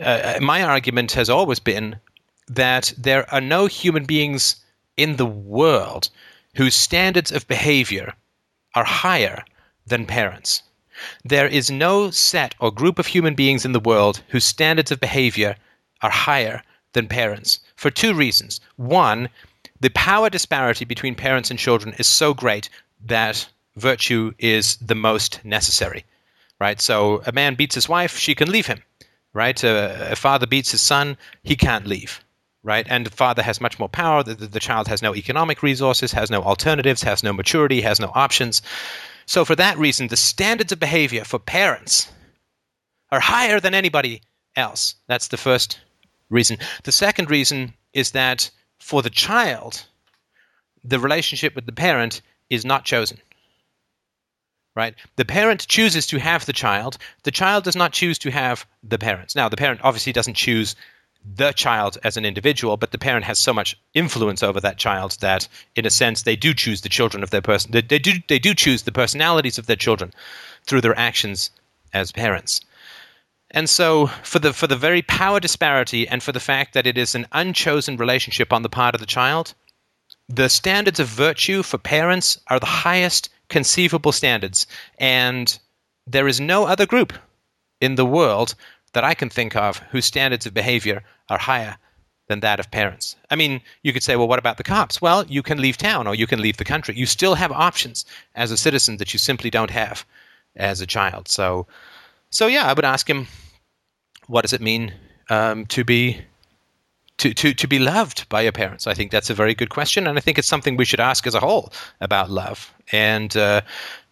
Uh, my argument has always been that there are no human beings in the world whose standards of behavior are higher than parents. There is no set or group of human beings in the world whose standards of behavior are higher than parents, for two reasons. One, the power disparity between parents and children is so great that virtue is the most necessary, right? So a man beats his wife, she can leave him, right? Uh, a father beats his son, he can't leave. Right, and the father has much more power. The, the, the child has no economic resources, has no alternatives, has no maturity, has no options. So for that reason, the standards of behavior for parents are higher than anybody else. That's the first reason. The second reason is that for the child, the relationship with the parent is not chosen. Right? The parent chooses to have the child. The child does not choose to have the parents. Now, the parent obviously doesn't choose the child as an individual, but the parent has so much influence over that child that, in a sense, they do choose the children of their person. They, they do they do choose the personalities of their children, through their actions as parents. And so for the for the very power disparity and for the fact that it is an unchosen relationship on the part of the child, the standards of virtue for parents are the highest conceivable standards. And there is no other group in the world that I can think of whose standards of behavior are higher than that of parents. I mean, you could say, well, what about the cops? Well, you can leave town or you can leave the country. You still have options as a citizen that you simply don't have as a child. So, so yeah, I would ask him, what does it mean um, to be to, to, to be loved by your parents? I think that's a very good question, and I think it's something we should ask as a whole about love. And uh,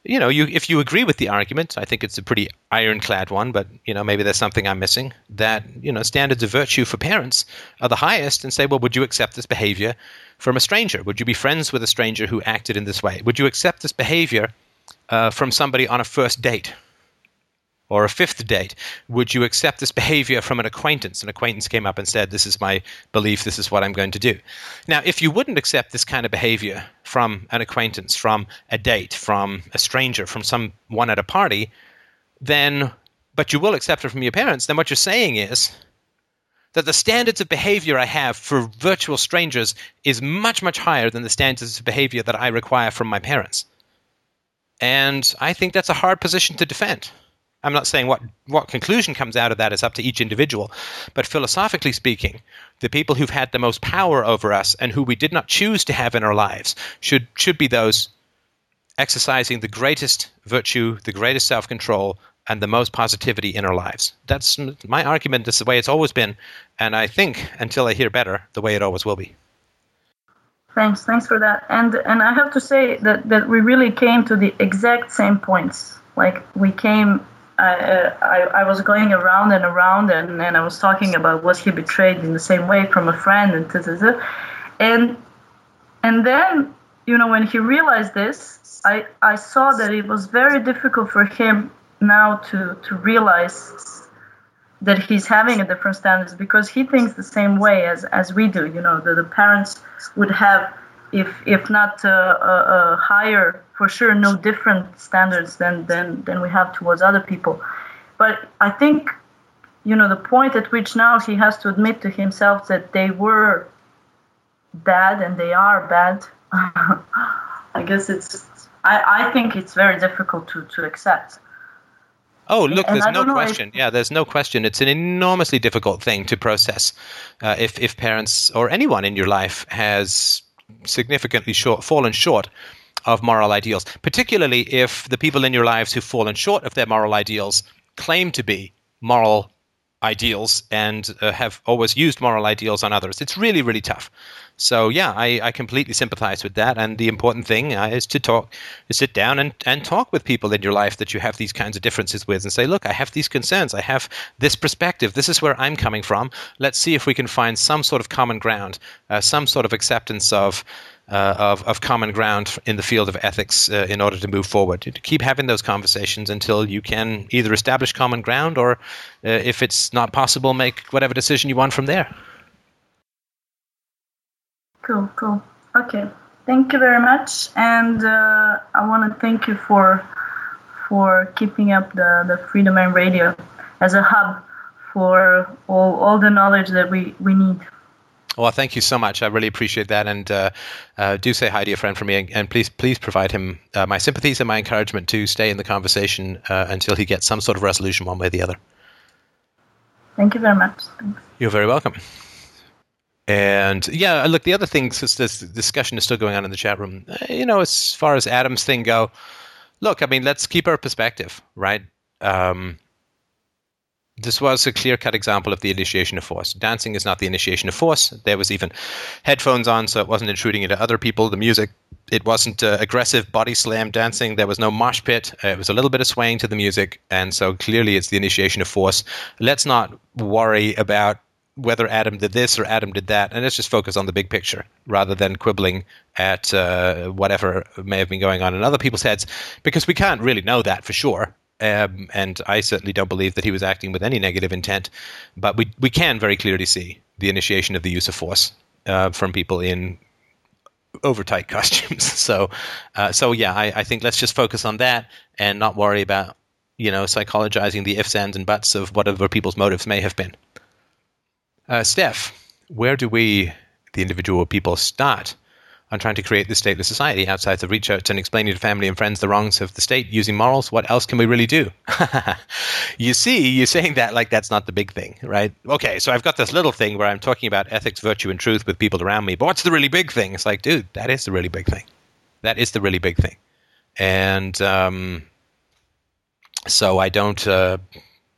you know, you if you agree with the argument, I think it's a pretty ironclad one, but you know, maybe there's something I'm missing, that you know, standards of virtue for parents are the highest, and say, well, would you accept this behavior from a stranger? Would you be friends with a stranger who acted in this way? Would you accept this behavior uh, from somebody on a first date? Or a fifth date, would you accept this behavior from an acquaintance? An acquaintance came up and said, this is my belief, this is what I'm going to do. Now, if you wouldn't accept this kind of behavior from an acquaintance, from a date, from a stranger, from someone at a party, then, but you will accept it from your parents, then what you're saying is that the standards of behavior I have for virtual strangers is much, much higher than the standards of behavior that I require from my parents. And I think that's a hard position to defend. I'm not saying what, what conclusion comes out of that is up to each individual, but philosophically speaking, the people who've had the most power over us and who we did not choose to have in our lives should should be those exercising the greatest virtue, the greatest self-control, and the most positivity in our lives. That's my argument. That's the way it's always been, and I think, until I hear better, the way it always will be. Thanks, thanks for that. And and I have to say that, that we really came to the exact same points. Like, we came... I, I, I was going around and around, and, and I was talking about was he betrayed in the same way from a friend, and da, da, da. and and then, you know, when he realized this, I, I saw that it was very difficult for him now to, to realize that he's having a different standards, because he thinks the same way as, as we do. You know, the, the parents would have, if if not uh, uh, higher, for sure, no different standards than, than, than we have towards other people. But I think, you know, the point at which now he has to admit to himself that they were bad and they are bad, I guess it's, I, I think it's very difficult to, to accept. Oh, look, there's no question. If... Yeah, there's no question. It's an enormously difficult thing to process uh, if, if parents or anyone in your life has significantly short, fallen short of moral ideals, particularly if the people in your lives who've fallen short of their moral ideals claim to be moral ideals and uh, have always used moral ideals on others. It's really, really tough. So, yeah, I, I completely sympathize with that. And the important thing uh, is to talk, to sit down and, and talk with people in your life that you have these kinds of differences with, and say, look, I have these concerns. I have this perspective. This is where I'm coming from. Let's see if we can find some sort of common ground, uh, some sort of acceptance of Uh, of, of common ground in the field of ethics uh, in order to move forward. To keep having those conversations until you can either establish common ground or, uh, if it's not possible, make whatever decision you want from there. Cool, cool. Okay. Thank you very much. And uh, I want to thank you for for keeping up the, the Free Domain Radio as a hub for all, all the knowledge that we, we need. Well, thank you so much. I really appreciate that. And uh, uh, do say hi to your friend from me. And, and please please provide him uh, my sympathies and my encouragement to stay in the conversation uh, until he gets some sort of resolution one way or the other. Thank you very much. Thanks. You're very welcome. And yeah, look, the other thing, since this discussion is still going on in the chat room, you know, as far as Adam's thing go, look, I mean, let's keep our perspective, right? Um This was a clear-cut example of the initiation of force. Dancing is not the initiation of force. There was even headphones on, so it wasn't intruding into other people. The music, it wasn't uh, aggressive body slam dancing. There was no mosh pit. It was a little bit of swaying to the music, and so clearly it's the initiation of force. Let's not worry about whether Adam did this or Adam did that, and let's just focus on the big picture rather than quibbling at uh, whatever may have been going on in other people's heads, because we can't really know that for sure. Um, and I certainly don't believe that he was acting with any negative intent, but we we can very clearly see the initiation of the use of force uh, from people in overtight costumes. So, uh, so yeah, I, I think let's just focus on that and not worry about you know, psychologizing the ifs, ands, and buts of whatever people's motives may have been. Uh, Steph, where do we, the individual people, start on trying to create this stateless society outside the reach outs and explaining to family and friends the wrongs of the state using morals? What else can we really do? You see, you're saying that like that's not the big thing, right? Okay, so I've got this little thing where I'm talking about ethics, virtue, and truth with people around me, but what's the really big thing? It's like, dude, that is the really big thing. That is the really big thing. And um, so I don't... Uh,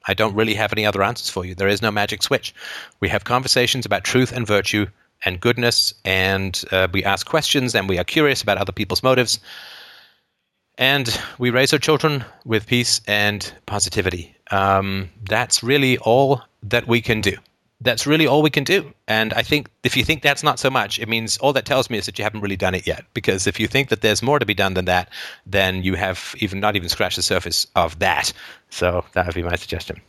I don't really have any other answers for you. There is no magic switch. We have conversations about truth and virtue and goodness, and uh, we ask questions, and we are curious about other people's motives, and we raise our children with peace and positivity. Um, that's really all that we can do. That's really all we can do. And I think if you think that's not so much, it means all that tells me is that you haven't really done it yet, because if you think that there's more to be done than that, then you have even not even scratched the surface of that. So that would be my suggestion.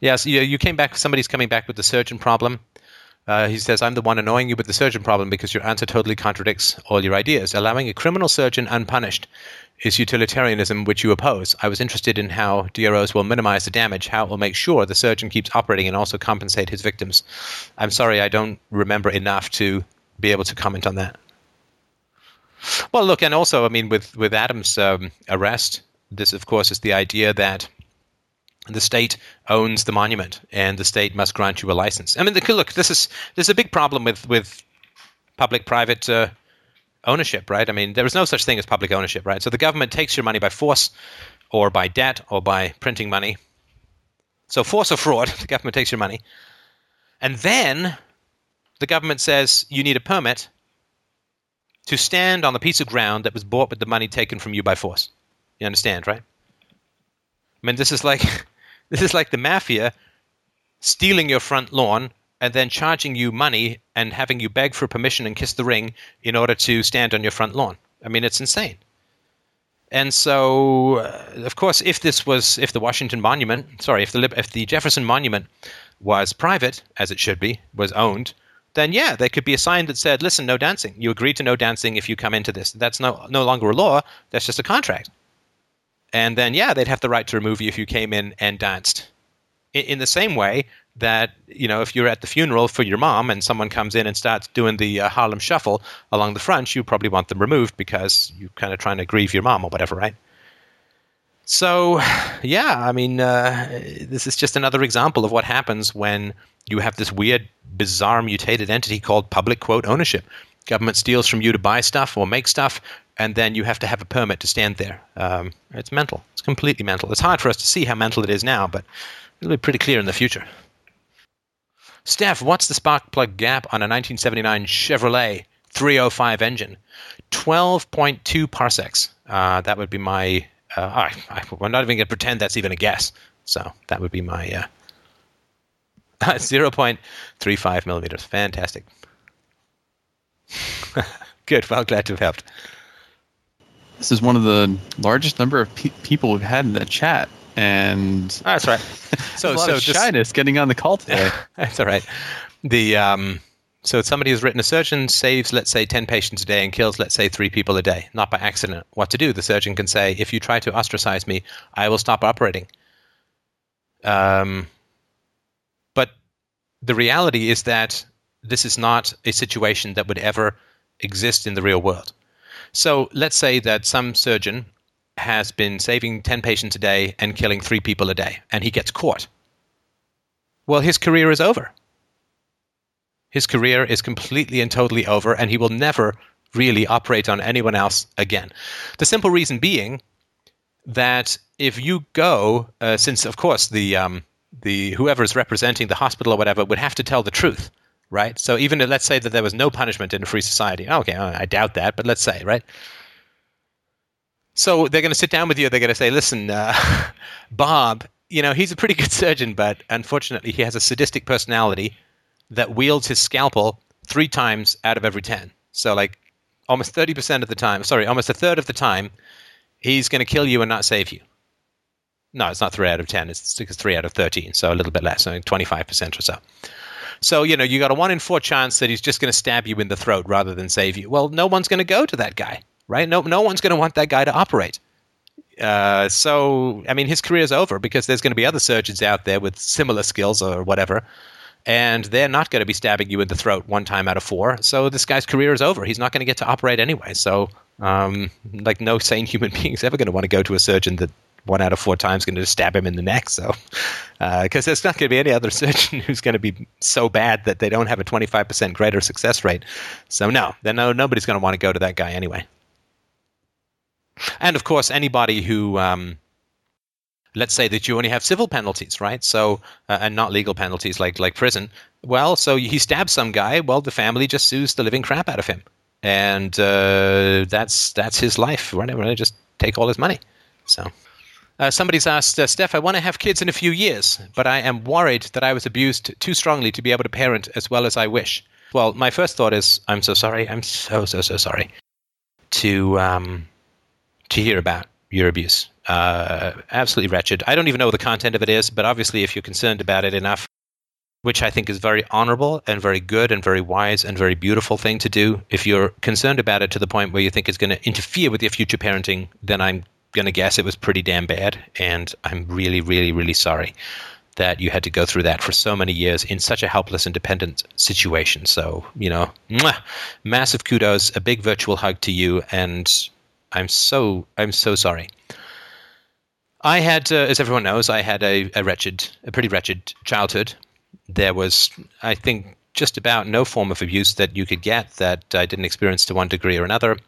Yes, yeah, so you, you came back, somebody's coming back with the surgeon problem. Uh, he says, I'm the one annoying you with the surgeon problem because your answer totally contradicts all your ideas. Allowing a criminal surgeon unpunished is utilitarianism, which you oppose. I was interested in how D R Os will minimize the damage, how it will make sure the surgeon keeps operating and also compensate his victims. I'm sorry, I don't remember enough to be able to comment on that. Well, look, and also, I mean, with, with Adam's um, arrest, this, of course, is the idea that the state owns the monument, and the state must grant you a license. I mean, the, look, this is this is a big problem with with public-private uh, ownership, right? I mean, there is no such thing as public ownership, right? So the government takes your money by force, or by debt, or by printing money. So force or fraud, the government takes your money, and then the government says you need a permit to stand on the piece of ground that was bought with the money taken from you by force. You understand, right? I mean, this is like. This is like the mafia stealing your front lawn and then charging you money and having you beg for permission and kiss the ring in order to stand on your front lawn. I mean, it's insane. And so, uh, of course, if this was, if the Washington Monument, sorry, if the if the Jefferson Monument was private, as it should be, was owned, then yeah, there could be a sign that said, listen, no dancing. You agree to no dancing if you come into this. That's no no longer a law. That's just a contract. And then, yeah, they'd have the right to remove you if you came in and danced. In, in the same way that, you know, if you're at the funeral for your mom and someone comes in and starts doing the uh, Harlem Shuffle along the front, you probably want them removed because you're kind of trying to grieve your mom or whatever, right? So, yeah, I mean, uh, this is just another example of what happens when you have this weird, bizarre, mutated entity called public, quote, ownership. Government steals from you to buy stuff or make stuff, and then you have to have a permit to stand there. Um, it's mental. It's completely mental. It's hard for us to see how mental it is now, but it'll be pretty clear in the future. Steph, what's the spark plug gap on a nineteen seventy-nine Chevrolet three oh five engine? twelve point two parsecs. Uh, that would be my... Uh, I, I, I'm not even going to pretend that's even a guess. So that would be my... Uh, zero point three five millimeters. Fantastic. Good. Well, glad to have helped. This is one of the largest number of pe- people we've had in the chat, and oh, that's right. So, a lot so of shyness just, getting on the call today. That's all right. The um, so somebody has written a surgeon saves, let's say, ten patients a day and kills, let's say, three people a day, not by accident. What to do? The surgeon can say, if you try to ostracize me, I will stop operating. Um, but the reality is that this is not a situation that would ever exist in the real world. So let's say that some surgeon has been saving ten patients a day and killing three people a day, and he gets caught. Well, his career is over. His career is completely and totally over, and he will never really operate on anyone else again. The simple reason being that if you go, uh, since of course the um, the whoever is representing the hospital or whatever would have to tell the truth. Right? So even if, let's say that there was no punishment in a free society. Okay, I doubt that, but let's say, right? So they're going to sit down with you. They're going to say, listen, uh, Bob, you know, he's a pretty good surgeon, but unfortunately he has a sadistic personality that wields his scalpel three times out of every ten. So like almost thirty percent of the time, sorry, almost a third of the time, he's going to kill you and not save you. No, it's not three out of ten. It's three out of thirteen, so a little bit less, so twenty-five percent or so. So, you know, you got a one in four chance that he's just going to stab you in the throat rather than save you. Well, no one's going to go to that guy, right? No, no one's going to want that guy to operate. Uh, so, I mean, his career is over because there's going to be other surgeons out there with similar skills or whatever, and they're not going to be stabbing you in the throat one time out of four. So this guy's career is over. He's not going to get to operate anyway. So, um, like, no sane human being is ever going to want to go to a surgeon that one out of four times going to stab him in the neck. So, because uh, there's not going to be any other surgeon who's going to be so bad that they don't have a twenty-five percent greater success rate. So no, then no, nobody's going to want to go to that guy anyway. And of course, anybody who, um, let's say that you only have civil penalties, right? So, uh, and not legal penalties like, like prison. Well, so he stabs some guy. Well, the family just sues the living crap out of him. And uh, that's, that's his life. We're going to just take all his money. So... Uh, somebody's asked, uh, Steph, I want to have kids in a few years, but I am worried that I was abused too strongly to be able to parent as well as I wish. Well, my first thought is, I'm so sorry. I'm so, so, so sorry to um, to hear about your abuse. Uh, absolutely wretched. I don't even know what the content of it is, but obviously if you're concerned about it enough, which I think is very honorable and very good and very wise and very beautiful thing to do, if you're concerned about it to the point where you think it's going to interfere with your future parenting, then I'm going to guess it was pretty damn bad, and I'm really, really, really sorry that you had to go through that for so many years in such a helpless and dependent situation. So, you know, mwah, massive kudos, a big virtual hug to you, and I'm so, I'm so sorry. I had, uh, as everyone knows, I had a, a wretched, a pretty wretched childhood. There was, I think, just about no form of abuse that you could get that I didn't experience to one degree or another.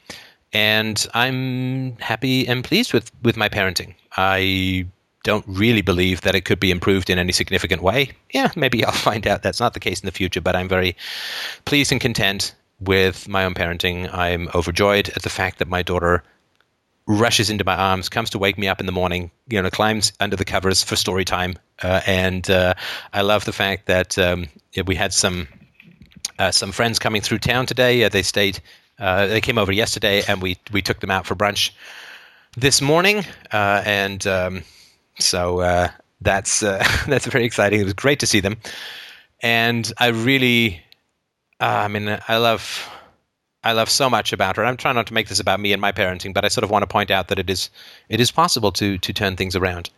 And I'm happy and pleased with, with my parenting. I don't really believe that it could be improved in any significant way. Yeah, maybe I'll find out that's not the case in the future, but I'm very pleased and content with my own parenting. I'm overjoyed at the fact that my daughter rushes into my arms, comes to wake me up in the morning, you know, climbs under the covers for story time. Uh, and uh, I love the fact that um, we had some, uh, some friends coming through town today. Uh, they stayed... Uh, they came over yesterday, and we, we took them out for brunch this morning, uh, and um, so uh, that's uh, that's very exciting. It was great to see them, and I really, uh, I mean, I love I love so much about her. I'm trying not to make this about me and my parenting, but I sort of want to point out that it is it is possible to to turn things around.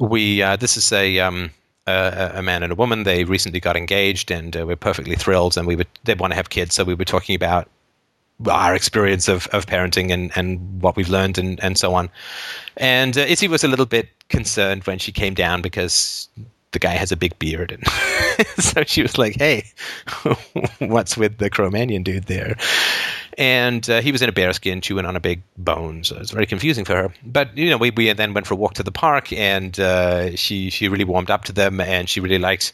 We uh, this is a. Um, Uh, a man and a woman. They recently got engaged, and uh, we're perfectly thrilled. And we would they want to have kids, so we were talking about our experience of, of parenting and, and what we've learned and, and so on. And uh, Izzy was a little bit concerned when she came down because the guy has a big beard, and so she was like, "Hey, what's with the Cro-Magnon dude there?" And uh, he was in a bearskin chewing on a big bone, so it was very confusing for her. But, you know, we, we then went for a walk to the park, and uh, she she really warmed up to them, and she really liked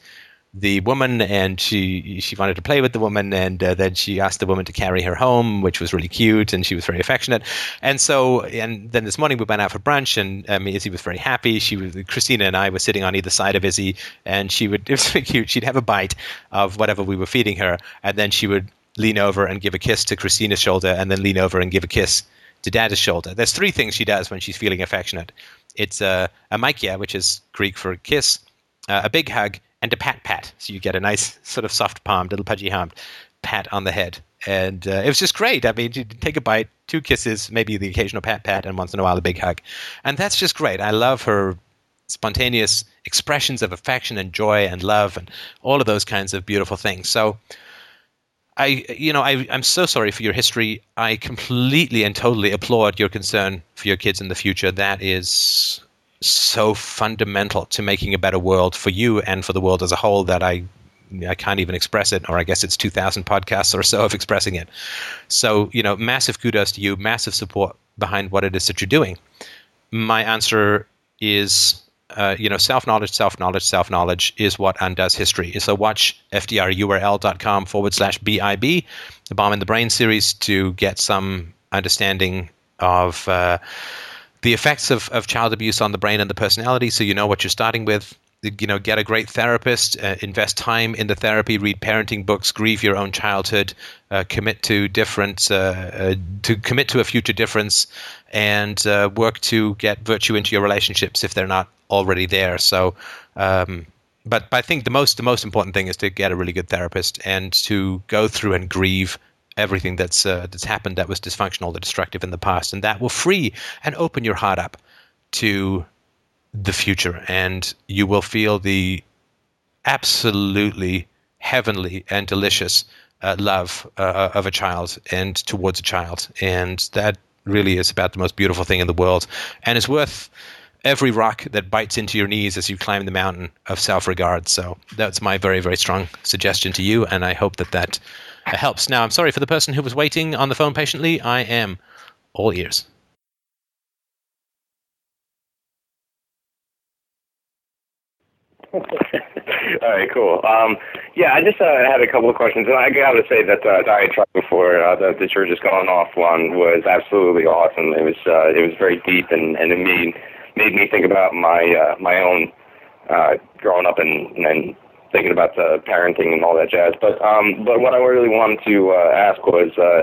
the woman, and she she wanted to play with the woman, and uh, then she asked the woman to carry her home, which was really cute, and she was very affectionate. And so, and then this morning we went out for brunch, and um, Izzy was very happy. She was, Christina and I were sitting on either side of Izzy, and she would, it was very cute, she'd have a bite of whatever we were feeding her, and then she would lean over and give a kiss to Christina's shoulder, and then lean over and give a kiss to Dada's shoulder. There's three things she does when she's feeling affectionate. It's uh, a maikia, which is Greek for kiss, uh, a big hug, and a pat-pat. So you get a nice sort of soft-palmed, little pudgy-palmed pat on the head. And uh, it was just great. I mean, you take a bite, two kisses, maybe the occasional pat-pat, and once in a while a big hug. And that's just great. I love her spontaneous expressions of affection and joy and love and all of those kinds of beautiful things. So... I, you know, I, I'm so sorry for your history. I completely and totally applaud your concern for your kids in the future. That is so fundamental to making a better world for you and for the world as a whole that I, I can't even express it, or I guess it's two thousand podcasts or so of expressing it. So, you know, massive kudos to you, massive support behind what it is that you're doing. My answer is... Uh, you know, self-knowledge, self-knowledge, self-knowledge is what undoes history. So watch fdrurl.com forward slash BIB, the Bomb in the Brain series, to get some understanding of uh, the effects of, of child abuse on the brain and the personality, so you know what you're starting with. You know, get a great therapist, uh, invest time in the therapy, read parenting books, grieve your own childhood, uh, commit to difference, uh, uh, to commit to a future difference, and uh, work to get virtue into your relationships if they're not already there. So, um, but, but I think the most the most important thing is to get a really good therapist and to go through and grieve everything that's uh, that's happened that was dysfunctional or destructive in the past, and that will free and open your heart up to the future, and you will feel the absolutely heavenly and delicious uh, love uh, of a child and towards a child, and that really is about the most beautiful thing in the world, and it's worth every rock that bites into your knees as you climb the mountain of self-regard. So that's my very, very strong suggestion to you, and I hope that that helps. Now, I'm sorry for the person who was waiting on the phone patiently. I am all ears. All right, cool. Um, yeah, I just uh, had a couple of questions, and I got to say that uh, the diatribe before uh, that the church has gone off on was absolutely awesome. It was uh, it was very deep, and, and it made made me think about my uh, my own uh, growing up and, and thinking about the parenting and all that jazz. But um, but what I really wanted to uh, ask was, uh,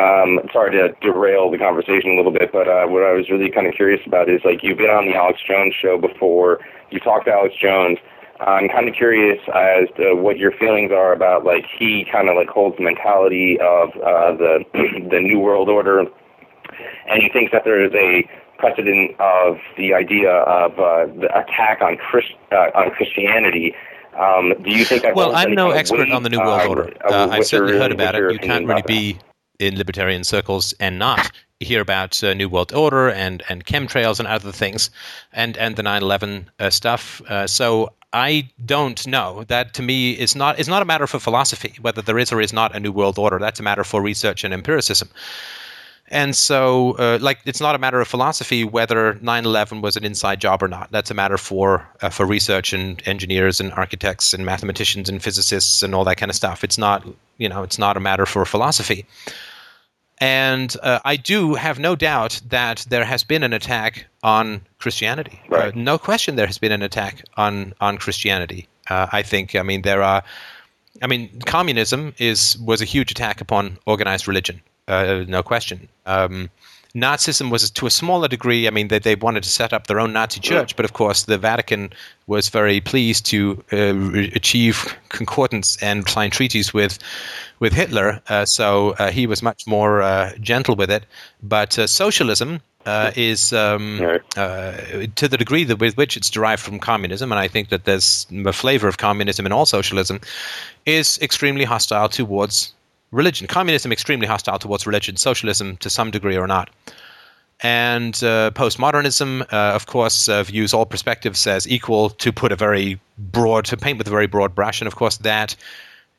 um, sorry to derail the conversation a little bit, but uh, what I was really kind of curious about is, like, you've been on the Alex Jones show before. You talked to Alex Jones. I'm kind of curious as to what your feelings are about, like, he kind of like holds the mentality of uh, the the New World Order, and he thinks that there is a precedent of the idea of uh, the attack on Christ uh, on Christianity. Um, do you think that? Well, I'm no expert on the New World uh, Order. Uh, uh, I've certainly heard about it. You can't really be in libertarian circles and not hear about uh, New World Order and, and chemtrails and other things, and, and the nine eleven uh, stuff. Uh, so I don't know. That to me is not is not a matter for philosophy, whether there is or is not a New World Order. That's a matter for research and empiricism. And so, uh, like, it's not a matter of philosophy whether nine eleven was an inside job or not. That's a matter for uh, for research and engineers and architects and mathematicians and physicists and all that kind of stuff. It's not, you know, it's not a matter for philosophy. And uh, I do have no doubt that there has been an attack on Christianity. Right. Uh, no question there has been an attack on, on Christianity. Uh, I think, I mean, there are, I mean, communism is was a huge attack upon organized religion. Uh, no question. Um, Nazism was to a smaller degree. I mean, they, they wanted to set up their own Nazi church, but of course the Vatican was very pleased to uh, re- achieve concordance and sign treaties with with Hitler. Uh, so uh, he was much more uh, gentle with it. But uh, socialism uh, is um, uh, to the degree that with which it's derived from communism, and I think that there's a flavor of communism in all socialism, is extremely hostile towards religion. Communism, extremely hostile towards religion. Socialism, to some degree or not. And uh, postmodernism, uh, of course, uh, views all perspectives as equal, to put a very broad, to paint with a very broad brush. And of course, that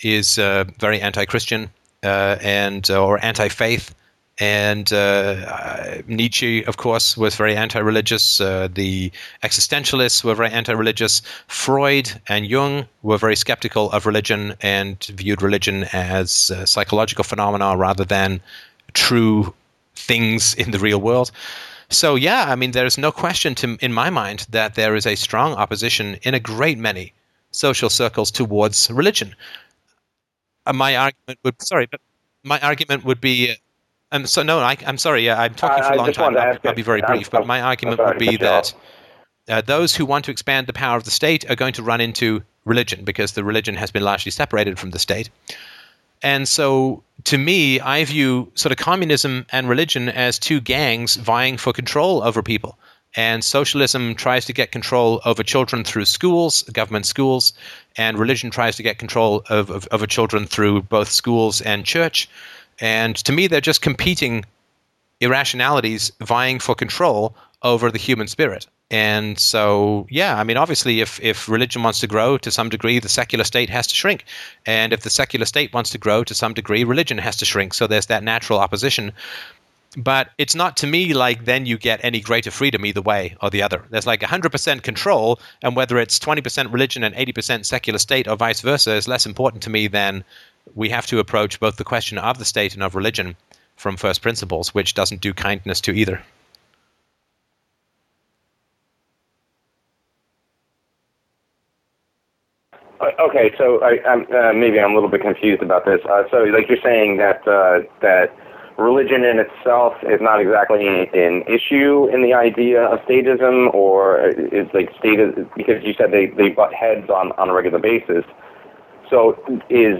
is uh, very anti-Christian uh, and or anti-faith. And uh, Nietzsche, of course, was very anti-religious. Uh, the existentialists were very anti-religious. Freud and Jung were very skeptical of religion and viewed religion as uh, psychological phenomena rather than true things in the real world. So, yeah, I mean, there's no question to, in my mind that there is a strong opposition in a great many social circles towards religion. Uh, my argument would, sorry, but my argument would be... Um, so no, I, I'm sorry. Uh, I'm talking uh, for a long time. I'll, I'll be very brief. I'm, but my argument would be that uh, those who want to expand the power of the state are going to run into religion, because the religion has been largely separated from the state. And so, to me, I view sort of communism and religion as two gangs vying for control over people. And socialism tries to get control over children through schools, government schools, and religion tries to get control of of, of children through both schools and church. And to me, they're just competing irrationalities vying for control over the human spirit. And so, yeah, I mean, obviously, if, if religion wants to grow to some degree, the secular state has to shrink. And if the secular state wants to grow to some degree, religion has to shrink. So there's that natural opposition. But it's not, to me, like then you get any greater freedom either way or the other. There's like one hundred percent control, and whether it's twenty percent religion and eighty percent secular state or vice versa is less important to me than we have to approach both the question of the state and of religion from first principles, which doesn't do kindness to either. Okay, so I, I'm, uh, maybe I'm a little bit confused about this. Uh, so, like, you're saying that uh, that religion in itself is not exactly an issue in the idea of statism, or is like statism, because you said they, they butt heads on, on a regular basis. So is...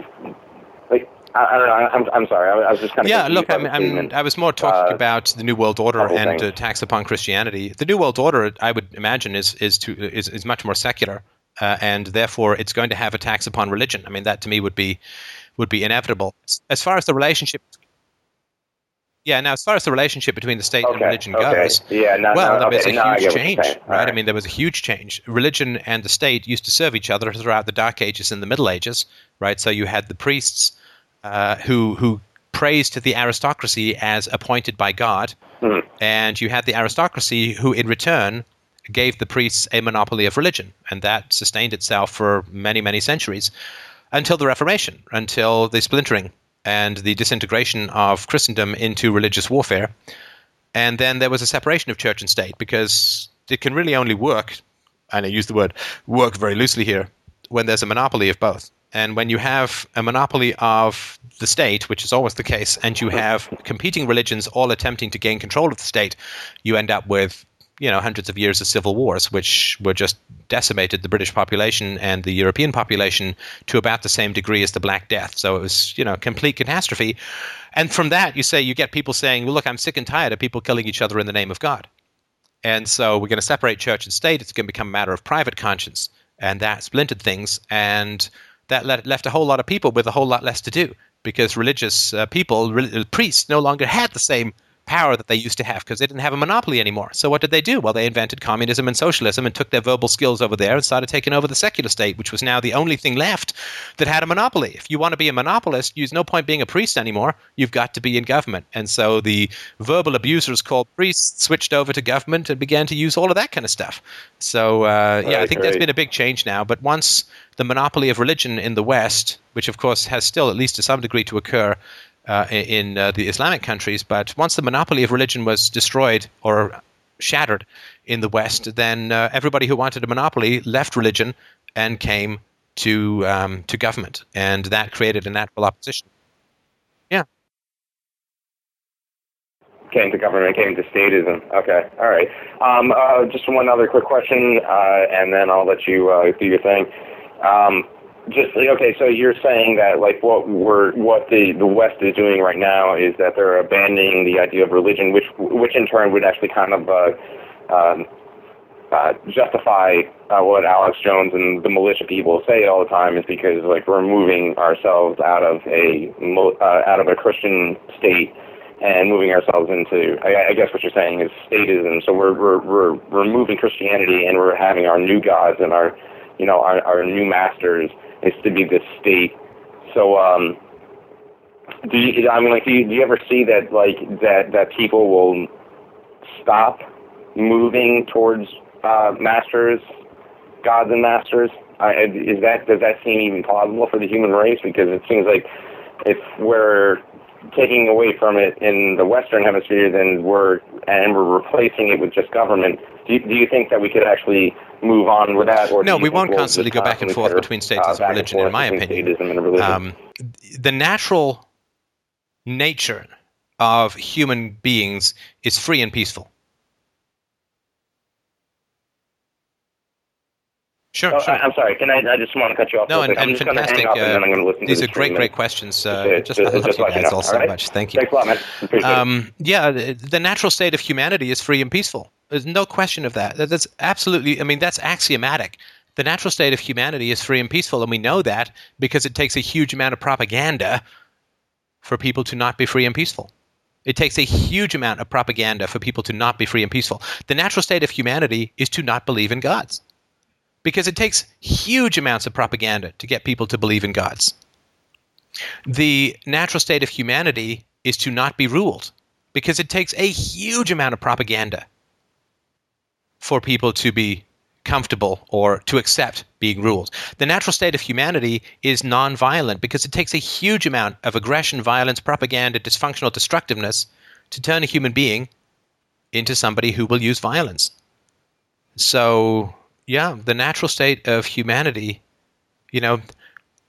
Like, I, I don't know. I'm, I'm sorry. I was just kind of yeah. Look, I, mean, I, mean, I was more talking uh, about the New World Order and uh, attacks upon Christianity. The New World Order, I would imagine, is is to is, is much more secular, uh, and therefore it's going to have attacks upon religion. I mean, that to me would be would be inevitable. As far as the relationship, yeah. Now, as far as the relationship between the state okay, and religion okay. goes, yeah, no, well, no, there okay, was a no, huge change, right? right? I mean, there was a huge change. Religion and the state used to serve each other throughout the Dark Ages and the Middle Ages, right? So you had the priests. Uh, who who praised the aristocracy as appointed by God, mm. and you had the aristocracy who, in return, gave the priests a monopoly of religion, and that sustained itself for many, many centuries, until the Reformation, until the splintering and the disintegration of Christendom into religious warfare, and then there was a separation of church and state, because it can really only work, and I use the word work very loosely here, when there's a monopoly of both. And when you have a monopoly of the state, which is always the case, and you have competing religions all attempting to gain control of the state, you end up with, you know, hundreds of years of civil wars, which were just decimated the British population and the European population to about the same degree as the Black Death. So it was, you know, complete catastrophe. And from that, you say you get people saying, well, look, I'm sick and tired of people killing each other in the name of God. And so we're going to separate church and state. It's going to become a matter of private conscience. And that splintered things. And that left a whole lot of people with a whole lot less to do, because religious uh, people, re- priests, no longer had the same power that they used to have, because they didn't have a monopoly anymore. So what did they do? Well, they invented communism and socialism and took their verbal skills over there and started taking over the secular state, which was now the only thing left that had a monopoly. If you want to be a monopolist, there's no point being a priest anymore. You've got to be in government. And so the verbal abusers called priests switched over to government and began to use all of that kind of stuff. So, uh, yeah, I think there's been a big change now. But once the monopoly of religion in the West, which, of course, has still at least to some degree to occur Uh, in uh, the Islamic countries, but once the monopoly of religion was destroyed or shattered in the West, then uh, everybody who wanted a monopoly left religion and came to um, to government, and that created a natural opposition. Yeah, came to government, came to statism. Okay, all right. Um, uh, just one other quick question, uh, and then I'll let you uh, do your thing. Um, Just okay. So you're saying that like what we're what the, the West is doing right now is that they're abandoning the idea of religion, which which in turn would actually kind of uh, um, uh, justify uh, what Alex Jones and the militia people say all the time is because like we're moving ourselves out of a uh, out of a Christian state and moving ourselves into I, I guess what you're saying is statism. So we're we're we're we're moving Christianity and we're having our new gods and our you know our, our new masters. Is to be the state. So, um, do you, I mean, like, do you, do you ever see that, like, that, that people will stop moving towards uh, masters, gods, and masters? Uh, is that does that seem even plausible for the human race? Because it seems like if we're taking away from it in the Western Hemisphere, then we're and we're replacing it with just government. Do you, do you think that we could actually move on with that? Or no, we won't constantly go back and forth between statism and religion, in my opinion. Um, the natural nature of human beings is free and peaceful. Sure, oh, sure. I'm sorry. Can I? I just want to cut you off. No, and, and fantastic. Uh, and then these are great, great questions. Uh, it, just, just I love just you guys all so right? much. Thank you. Thanks a lot, man. Appreciate um, it. Yeah, the, the natural state of humanity is free and peaceful. There's no question of that. That's absolutely. I mean, that's axiomatic. The natural state of humanity is free and peaceful, and we know that because it takes a huge amount of propaganda for people to not be free and peaceful. It takes a huge amount of propaganda for people to not be free and peaceful. The natural state of humanity is to not believe in gods. Because it takes huge amounts of propaganda to get people to believe in gods. The natural state of humanity is to not be ruled, because it takes a huge amount of propaganda for people to be comfortable or to accept being ruled. The natural state of humanity is nonviolent, because it takes a huge amount of aggression, violence, propaganda, dysfunctional destructiveness to turn a human being into somebody who will use violence. So, yeah, the natural state of humanity, you know,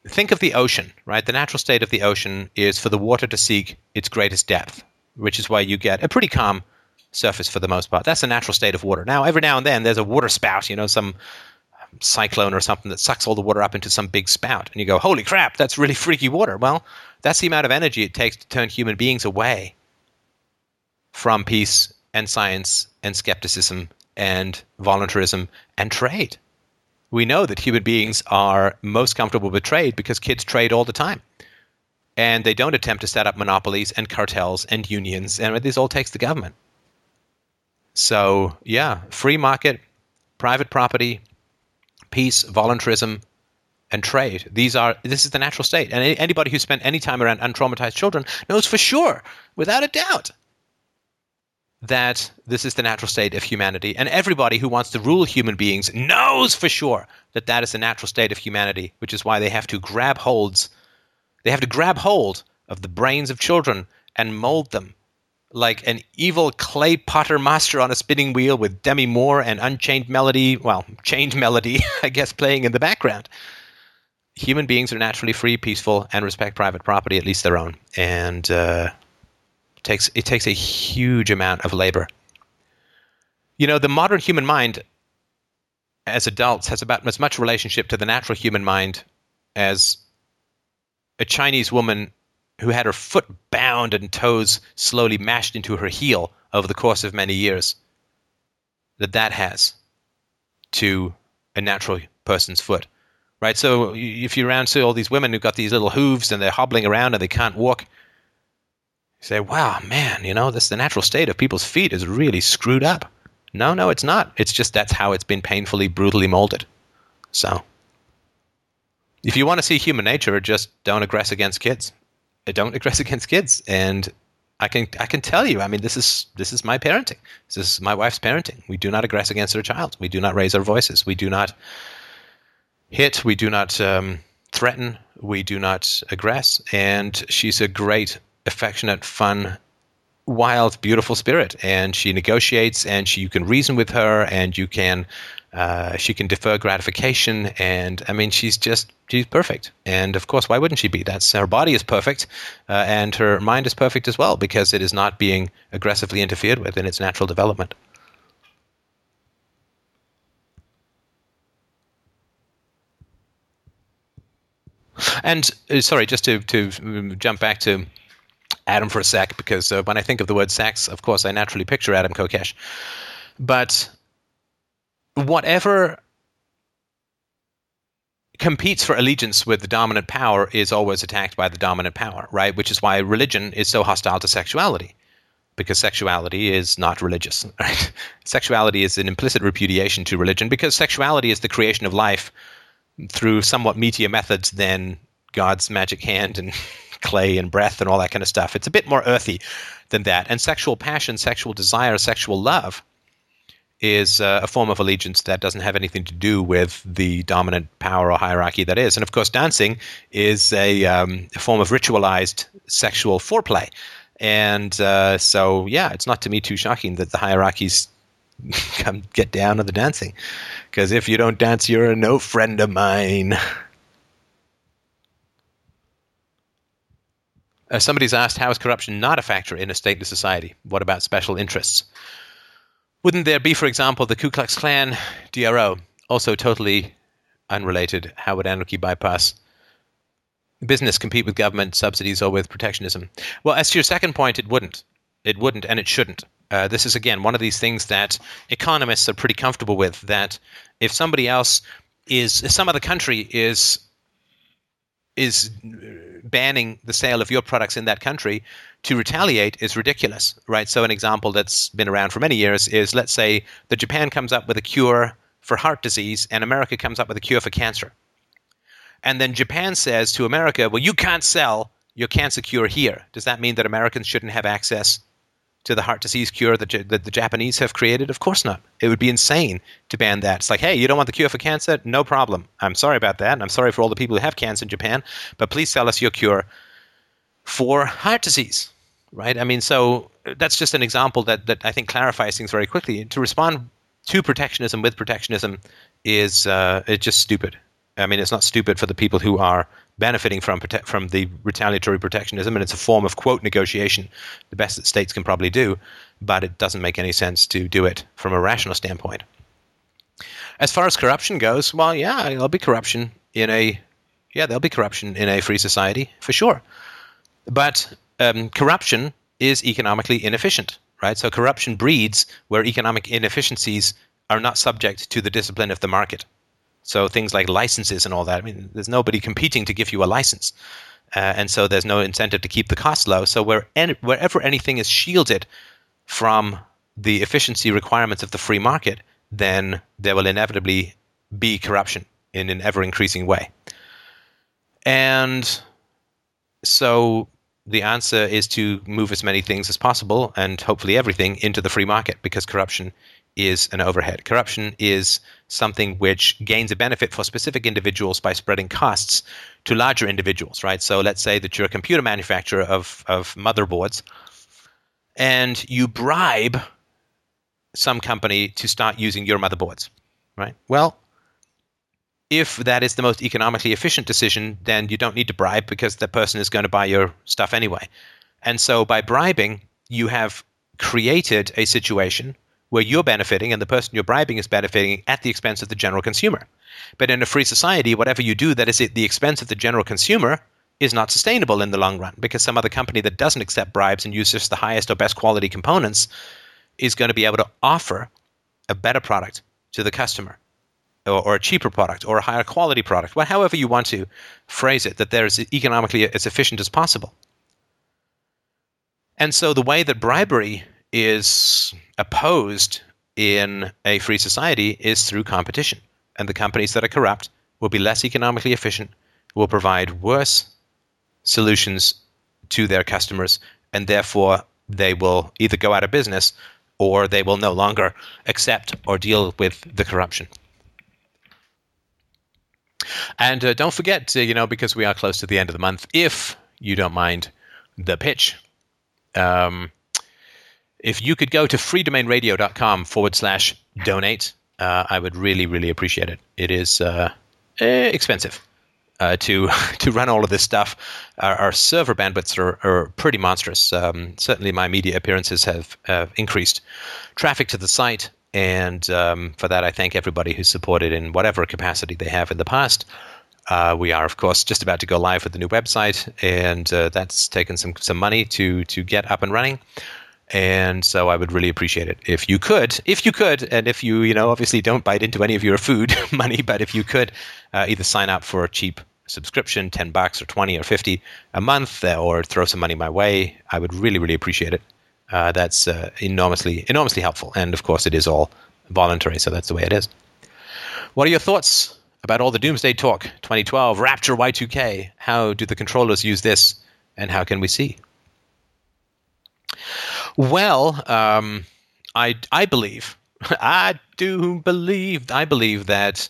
think of the ocean, right? The natural state of the ocean is for the water to seek its greatest depth, which is why you get a pretty calm surface for the most part. That's the natural state of water. Now, every now and then there's a water spout, you know, some cyclone or something that sucks all the water up into some big spout. And you go, holy crap, that's really freaky water. Well, that's the amount of energy it takes to turn human beings away from peace and science and skepticism and voluntarism and trade. We know that human beings are most comfortable with trade because kids trade all the time. And they don't attempt to set up monopolies and cartels and unions. And this all takes the government. So, yeah, free market, private property, peace, voluntarism, and trade. These are this is the natural state. And anybody who spent any time around untraumatized children knows for sure, without a doubt, that this is the natural state of humanity. And everybody who wants to rule human beings knows for sure that that is the natural state of humanity, which is why they have to grab holds. They have to grab hold of the brains of children and mold them like an evil clay potter master on a spinning wheel with Demi Moore and Unchained Melody, well, Chained Melody, I guess, playing in the background. Human beings are naturally free, peaceful, and respect private property, at least their own. And uh, it takes, it takes a huge amount of labor. You know, the modern human mind, as adults, has about as much relationship to the natural human mind as a Chinese woman who had her foot bound and toes slowly mashed into her heel over the course of many years, that that has to a natural person's foot, right? So if you're around, see all these women who've got these little hooves and they're hobbling around and they can't walk, you say, wow, man, you know, this the natural state of people's feet is really screwed up. No, no, it's not. It's just that's how it's been painfully, brutally molded. So... if you want to see human nature, just don't aggress against kids. Don't aggress against kids. And I can I can tell you, I mean, this is this is my parenting. This is my wife's parenting. We do not aggress against our child. We do not raise our voices. We do not hit. We do not um, threaten. We do not aggress. And she's a great, affectionate, fun, wild, beautiful spirit. And she negotiates, and she, you can reason with her, and you can... Uh, she can defer gratification, and I mean, she's just she's perfect. And of course, why wouldn't she be? That's her body is perfect, uh, and her mind is perfect as well, because it is not being aggressively interfered with in its natural development. And uh, sorry, just to to jump back to Adam for a sec, because uh, when I think of the word sex, of course, I naturally picture Adam Kokesh, but. Whatever competes for allegiance with the dominant power is always attacked by the dominant power, right? Which is why religion is so hostile to sexuality, because sexuality is not religious, right? Sexuality is an implicit repudiation to religion, because sexuality is the creation of life through somewhat meatier methods than God's magic hand and clay and breath and all that kind of stuff. It's a bit more earthy than that. And sexual passion, sexual desire, sexual love is uh, a form of allegiance that doesn't have anything to do with the dominant power or hierarchy that is. And of course, dancing is a, um, a form of ritualized sexual foreplay. And uh, so, yeah, it's not to me too shocking that the hierarchies come get down on the dancing. Because if you don't dance, you're no friend of mine. Uh, somebody's asked, how is corruption not a factor in a stateless society? What about special interests? Wouldn't there be, for example, the Ku Klux Klan D R O, also totally unrelated? How would anarchy bypass business, compete with government subsidies, or with protectionism? Well, as to your second point, it wouldn't. It wouldn't, and it shouldn't. Uh, this is, again, one of these things that economists are pretty comfortable with, that if somebody else is, if some other country is is banning the sale of your products in that country, to retaliate is ridiculous, right? So an example that's been around for many years is, let's say that Japan comes up with a cure for heart disease and America comes up with a cure for cancer. And then Japan says to America, well, you can't sell your cancer cure here. Does that mean that Americans shouldn't have access to the heart disease cure that, that the Japanese have created? Of course not. It would be insane to ban that. It's like, hey, you don't want the cure for cancer? No problem. I'm sorry about that, and I'm sorry for all the people who have cancer in Japan, but please sell us your cure for heart disease, right? I mean, so that's just an example that, that I think clarifies things very quickly. To respond to protectionism with protectionism is uh, it's just stupid. I mean, it's not stupid for the people who are benefiting from prote- from the retaliatory protectionism, and it's a form of, quote, negotiation, the best that states can probably do, but it doesn't make any sense to do it from a rational standpoint. As far as corruption goes, well, yeah, there'll be corruption in a yeah, there'll be corruption in a free society for sure. But um, corruption is economically inefficient, right? So corruption breeds where economic inefficiencies are not subject to the discipline of the market. So things like licenses and all that. I mean, there's nobody competing to give you a license, uh, and so there's no incentive to keep the cost low. So where en- wherever anything is shielded from the efficiency requirements of the free market, then there will inevitably be corruption in an ever-increasing way. And so the answer is to move as many things as possible, and hopefully everything, into the free market, because corruption is an overhead. Corruption is something which gains a benefit for specific individuals by spreading costs to larger individuals, right? So let's say that you're a computer manufacturer of, of motherboards, and you bribe some company to start using your motherboards, right? Well, if that is the most economically efficient decision, then you don't need to bribe, because that person is going to buy your stuff anyway. And so by bribing, you have created a situation where you're benefiting and the person you're bribing is benefiting at the expense of the general consumer. But in a free society, whatever you do that is at the expense of the general consumer is not sustainable in the long run, because some other company that doesn't accept bribes and uses the highest or best quality components is going to be able to offer a better product to the customer, or, or a cheaper product, or a higher quality product. Well, however you want to phrase it, that they're as economically as efficient as possible. And so the way that bribery is opposed in a free society is through competition. And the companies that are corrupt will be less economically efficient, will provide worse solutions to their customers, and therefore they will either go out of business, or they will no longer accept or deal with the corruption. And uh, don't forget, to, you know, because we are close to the end of the month, if you don't mind the pitch, um, if you could go to freedomainradio.com forward slash donate, uh, I would really, really appreciate it. It is uh, expensive uh, to to run all of this stuff. Our, our server bandwidths are, are pretty monstrous. Um, certainly my media appearances have uh, increased traffic to the site. And um, for that, I thank everybody who's supported in whatever capacity they have in the past. Uh, we are, of course, just about to go live with the new website, and uh, that's taken some some money to to get up and running. And so I would really appreciate it if you could, if you could, and if you, you know, obviously don't bite into any of your food money, but if you could uh, either sign up for a cheap subscription, ten bucks or twenty or fifty a month, or throw some money my way, I would really, really appreciate it. Uh, that's uh, enormously, enormously helpful. And, of course, it is all voluntary, so that's the way it is. What are your thoughts about all the doomsday talk, twenty twelve, Rapture, Y two K? How do the controllers use this, and how can we see? Well, um, I, I believe, I do believe, I believe that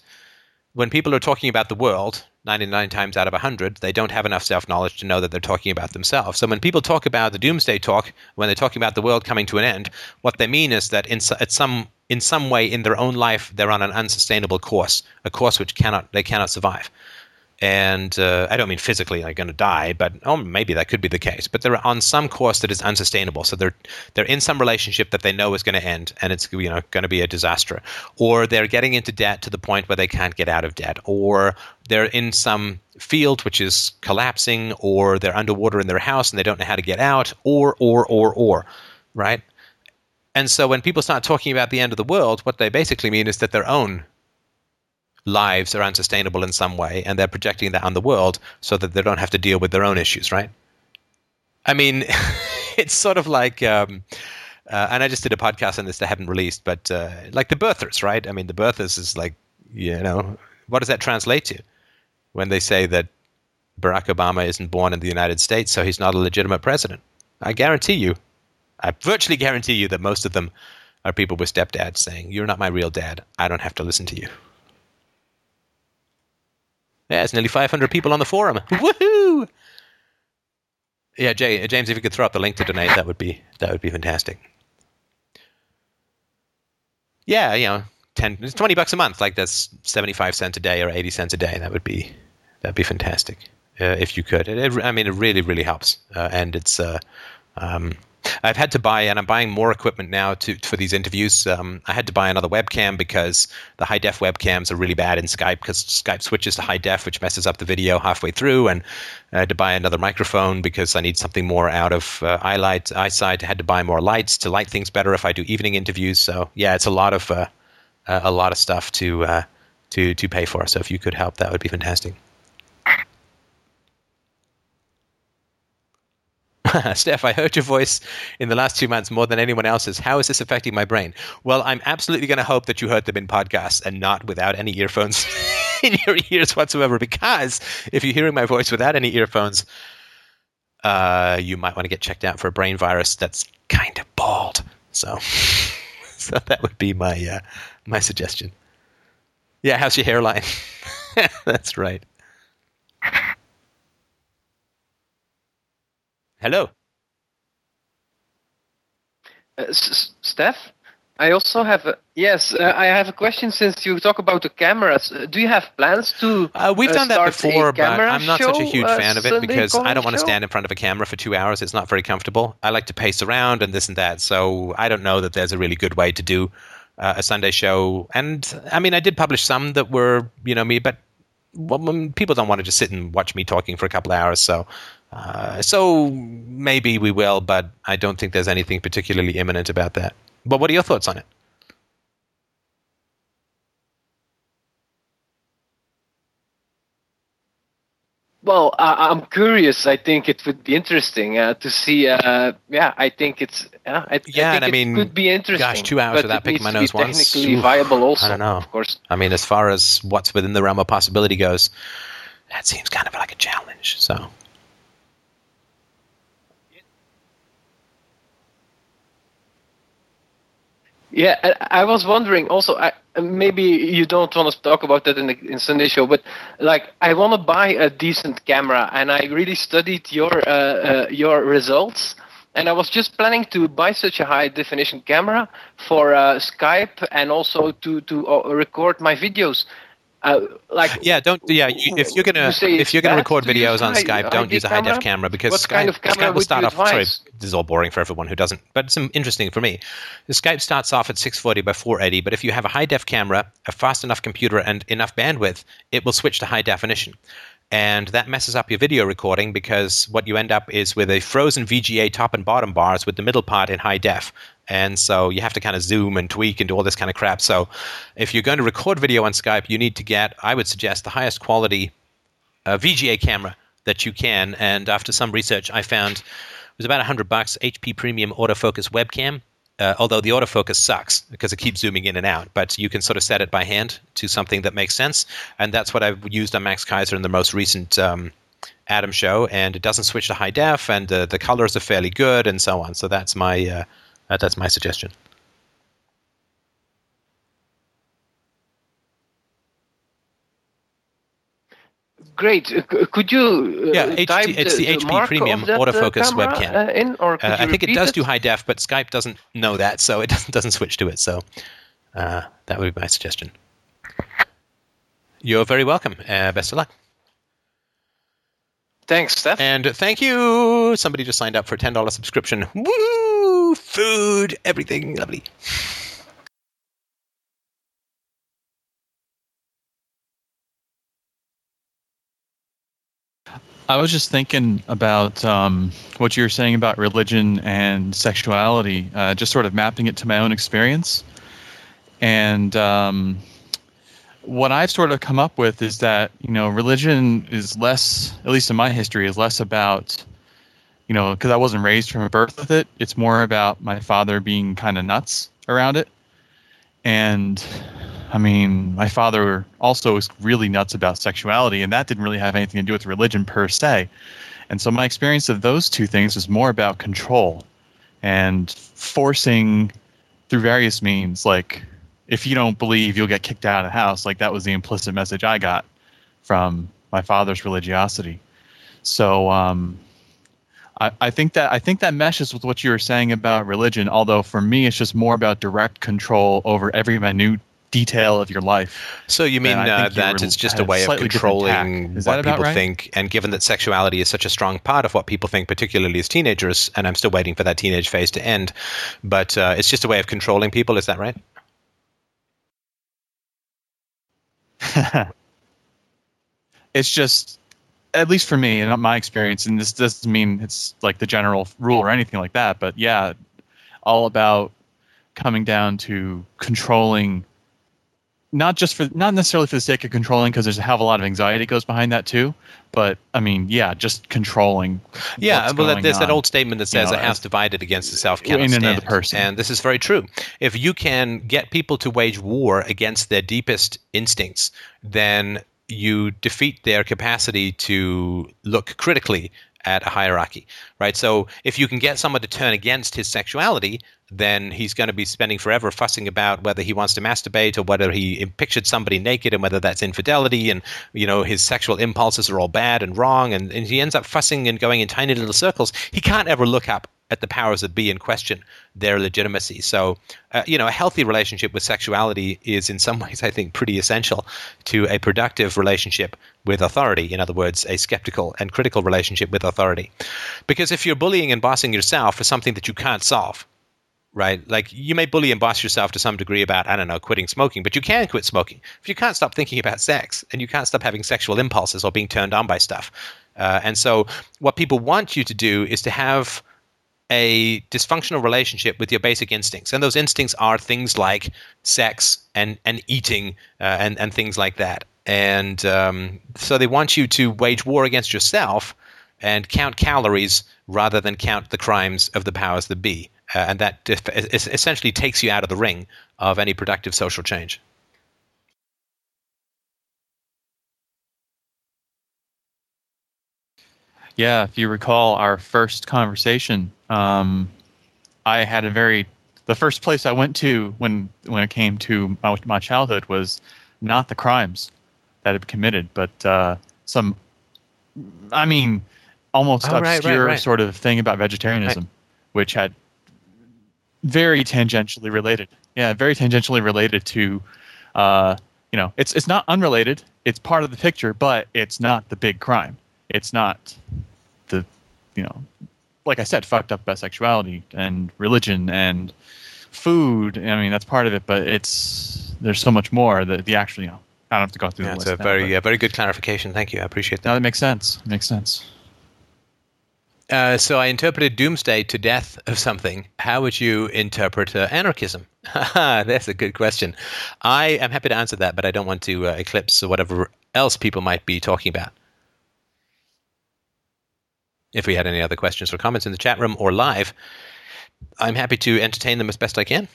when people are talking about the world, ninety-nine times out of one hundred, they don't have enough self-knowledge to know that they're talking about themselves. So when people talk about the doomsday talk, when they're talking about the world coming to an end, what they mean is that in, at some, in some way in their own life, they're on an unsustainable course, a course which cannot they cannot survive. And uh, I don't mean physically they're going to die, but oh, maybe that could be the case. But they're on some course that is unsustainable. So they're they're in some relationship that they know is going to end, and it's you know going to be a disaster. Or they're getting into debt to the point where they can't get out of debt. Or they're in some field which is collapsing. Or they're underwater in their house and they don't know how to get out. Or, or, or, or, right? And so when people start talking about the end of the world, what they basically mean is that their own lives are unsustainable in some way, and they're projecting that on the world so that they don't have to deal with their own issues, right? I mean, it's sort of like, um, uh, and I just did a podcast on this that I haven't released, but uh, like the birthers, right? I mean, the birthers is like, you know, what does that translate to when they say that Barack Obama isn't born in the United States, so he's not a legitimate president? I guarantee you, I virtually guarantee you that most of them are people with stepdads saying, "You're not my real dad. I don't have to listen to you." Yeah, it's nearly five hundred people on the forum. Woohoo! Yeah, Jay, James, if you could throw up the link to donate, that would be that would be fantastic. Yeah, you know, ten, twenty bucks a month, like that's seventy-five cents a day or eighty cents a day. That would be that'd be fantastic uh, if you could. It, it, I mean, it really, really helps, uh, and it's uh, um, I've had to buy, and I'm buying more equipment now to for these interviews. Um, I had to buy another webcam because the high def webcams are really bad in Skype because Skype switches to high def, which messes up the video halfway through. And I had to buy another microphone because I need something more out of uh, eye light, eyesight. I had to buy more lights to light things better if I do evening interviews. So yeah, it's a lot of uh, a lot of stuff to uh, to to pay for. So if you could help, that would be fantastic. Steph, I heard your voice in the last two months more than anyone else's. How is this affecting my brain? Well, I'm absolutely going to hope that you heard them in podcasts and not without any earphones in your ears whatsoever, because if you're hearing my voice without any earphones, uh, you might want to get checked out for a brain virus that's kind of bald. So so that would be my uh, my suggestion. Yeah, how's your hairline? That's right. Hello. Uh, S- Steph, I also have a, yes, uh, I have a question since you talk about the cameras. Uh, do you have plans to uh, We've uh, done that before, but I'm not show, such a huge uh, fan of it Sunday because I don't want to stand in front of a camera for two hours. It's not very comfortable. I like to pace around and this and that. So I don't know that there's a really good way to do uh, a Sunday show. And I mean, I did publish some that were, you know, me, but well, people don't want to just sit and watch me talking for a couple of hours. So. Uh, so maybe we will, but I don't think there's anything particularly imminent about that. But what are your thoughts on it? Well, I- I'm curious. I think it would be interesting uh, to see. Uh, yeah, I think it's. Uh, I th- yeah, I think and I mean, could be interesting. Gosh, two hours without picking my nose once. It's technically viable, also. I don't know. Of course. I mean, as far as what's within the realm of possibility goes, that seems kind of like a challenge. So. Yeah, I was wondering also, I, maybe you don't want to talk about that in the in Sunday show, but like I want to buy a decent camera and I really studied your uh, uh, your results and I was just planning to buy such a high definition camera for uh, Skype and also to, to uh, record my videos. Uh, like yeah, don't yeah. You, if you're gonna you if you're gonna record videos on Skype, don't use a high def camera because Skype, kind of camera Skype will start off. Sorry, this is all boring for everyone who doesn't, but it's interesting for me. Skype starts off at six forty by four eighty, but if you have a high def camera, a fast enough computer, and enough bandwidth, it will switch to high definition, and that messes up your video recording because what you end up is with a frozen V G A top and bottom bars with the middle part in high def. And so you have to kind of zoom and tweak and do all this kind of crap. So if you're going to record video on Skype, you need to get, I would suggest, the highest quality uh, V G A camera that you can. And after some research, I found it was about one hundred bucks, H P Premium autofocus webcam. Uh, although the autofocus sucks because it keeps zooming in and out, but you can sort of set it by hand to something that makes sense. And that's what I've used on Max Keiser in the most recent um, Adam show. And it doesn't switch to high def, and uh, the colors are fairly good and so on. So that's my... Uh, Uh, that's my suggestion. Great. Uh, could you uh, yeah, H D, type it's the, the H P Premium autofocus uh, webcam. Uh, in, or uh, I think it does it? do high def, but Skype doesn't know that, so it doesn't, doesn't switch to it. So uh, that would be my suggestion. You're very welcome. Uh, best of luck. Thanks, Steph. And thank you. Somebody just signed up for a ten dollars subscription. Woo! Food, everything lovely. I was just thinking about um, what you were saying about religion and sexuality, uh, just sort of mapping it to my own experience. And um, what I've sort of come up with is that, you know, religion is less, at least in my history, is less about, you know, because I wasn't raised from birth with it. It's more about my father being kind of nuts around it. And, I mean, my father also was really nuts about sexuality, and that didn't really have anything to do with religion per se. And so my experience of those two things is more about control and forcing through various means, like, if you don't believe, you'll get kicked out of the house. Like, that was the implicit message I got from my father's religiosity. So um, I, I think that I think that meshes with what you were saying about religion, although for me it's just more about direct control over every minute detail of your life. So you mean uh, that it's just a way of controlling what people right? think, and given that sexuality is such a strong part of what people think, particularly as teenagers, and I'm still waiting for that teenage phase to end, but uh, it's just a way of controlling people, is that right? It's just, at least for me, and my experience, and this doesn't mean it's like the general rule or anything like that, but yeah, all about coming down to controlling, not just for, not necessarily for the sake of controlling, because there's a hell of a lot of anxiety goes behind that too. But I mean, yeah, just controlling. Yeah, well, that, there's on. that old statement that says, you know, a house divided against itself cannot stand. Another person. And this is very true. If you can get people to wage war against their deepest instincts, then you defeat their capacity to look critically at a hierarchy, right? So if you can get someone to turn against his sexuality, then he's going to be spending forever fussing about whether he wants to masturbate or whether he pictured somebody naked and whether that's infidelity, and, you know, his sexual impulses are all bad and wrong, and, and he ends up fussing and going in tiny little circles. He can't ever look up at the powers that be and question their legitimacy. So, uh, you know, a healthy relationship with sexuality is in some ways, I think, pretty essential to a productive relationship with authority. In other words, a skeptical and critical relationship with authority. Because if you're bullying and bossing yourself for something that you can't solve, right? Like, you may bully and boss yourself to some degree about, I don't know, quitting smoking, but you can quit smoking. If you can't stop thinking about sex, and you can't stop having sexual impulses or being turned on by stuff. Uh, and so what people want you to do is to have a dysfunctional relationship with your basic instincts. And those instincts are things like sex and, and eating uh, and, and things like that. And um, so they want you to wage war against yourself and count calories rather than count the crimes of the powers that be. Uh, and that def- essentially takes you out of the ring of any productive social change. Yeah, if you recall our first conversation, um, I had a very the first place I went to when when it came to my, my childhood was not the crimes that had been committed, but uh, some, I mean, almost oh, obscure right, right, right. sort of thing about vegetarianism, right. which had. Very tangentially related. Yeah, very tangentially related to, uh, you know, it's it's not unrelated. It's part of the picture, but it's not the big crime. It's not the, you know, like I said, fucked up about sexuality and religion and food. I mean, that's part of it, but it's there's so much more. The, the actual, you know, I don't have to go through yeah, the list. That's a very, now, uh, very good clarification. Thank you. I appreciate that. No, that makes sense. It makes sense. Uh, so I interpreted doomsday to death of something. How would you interpret uh, anarchism? That's a good question. I am happy to answer that, but I don't want to uh, eclipse whatever else people might be talking about. If we had any other questions or comments in the chat room or live, I'm happy to entertain them as best I can.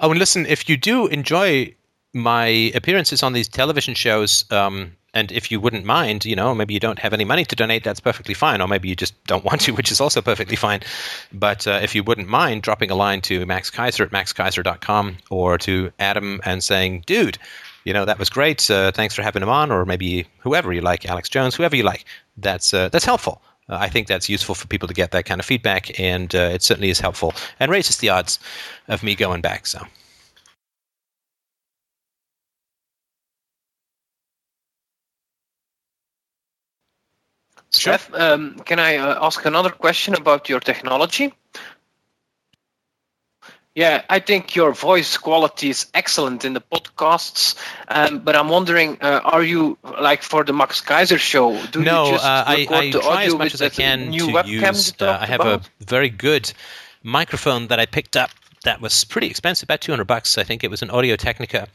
Oh, and listen, if you do enjoy my appearances on these television shows, um, and if you wouldn't mind, you know, maybe you don't have any money to donate, that's perfectly fine. Or maybe you just don't want to, which is also perfectly fine. But uh, if you wouldn't mind dropping a line to Max Keiser at max keiser dot com or to Adam and saying, dude, you know, that was great. Uh, thanks for having him on. Or maybe whoever you like, Alex Jones, whoever you like. That's uh, that's helpful. Uh, I think that's useful for people to get that kind of feedback. And uh, it certainly is helpful and raises the odds of me going back. So. Sure. Steph, um, can I uh, ask another question about your technology? Yeah, I think your voice quality is excellent in the podcasts, um, but I'm wondering, uh, are you, like for the Max Keiser show, do no, you just uh, record I, I the try audio as much as I can new to webcam use, uh, I have about? a very good microphone that I picked up that was pretty expensive, about two hundred bucks. I think it was an Audio Technica.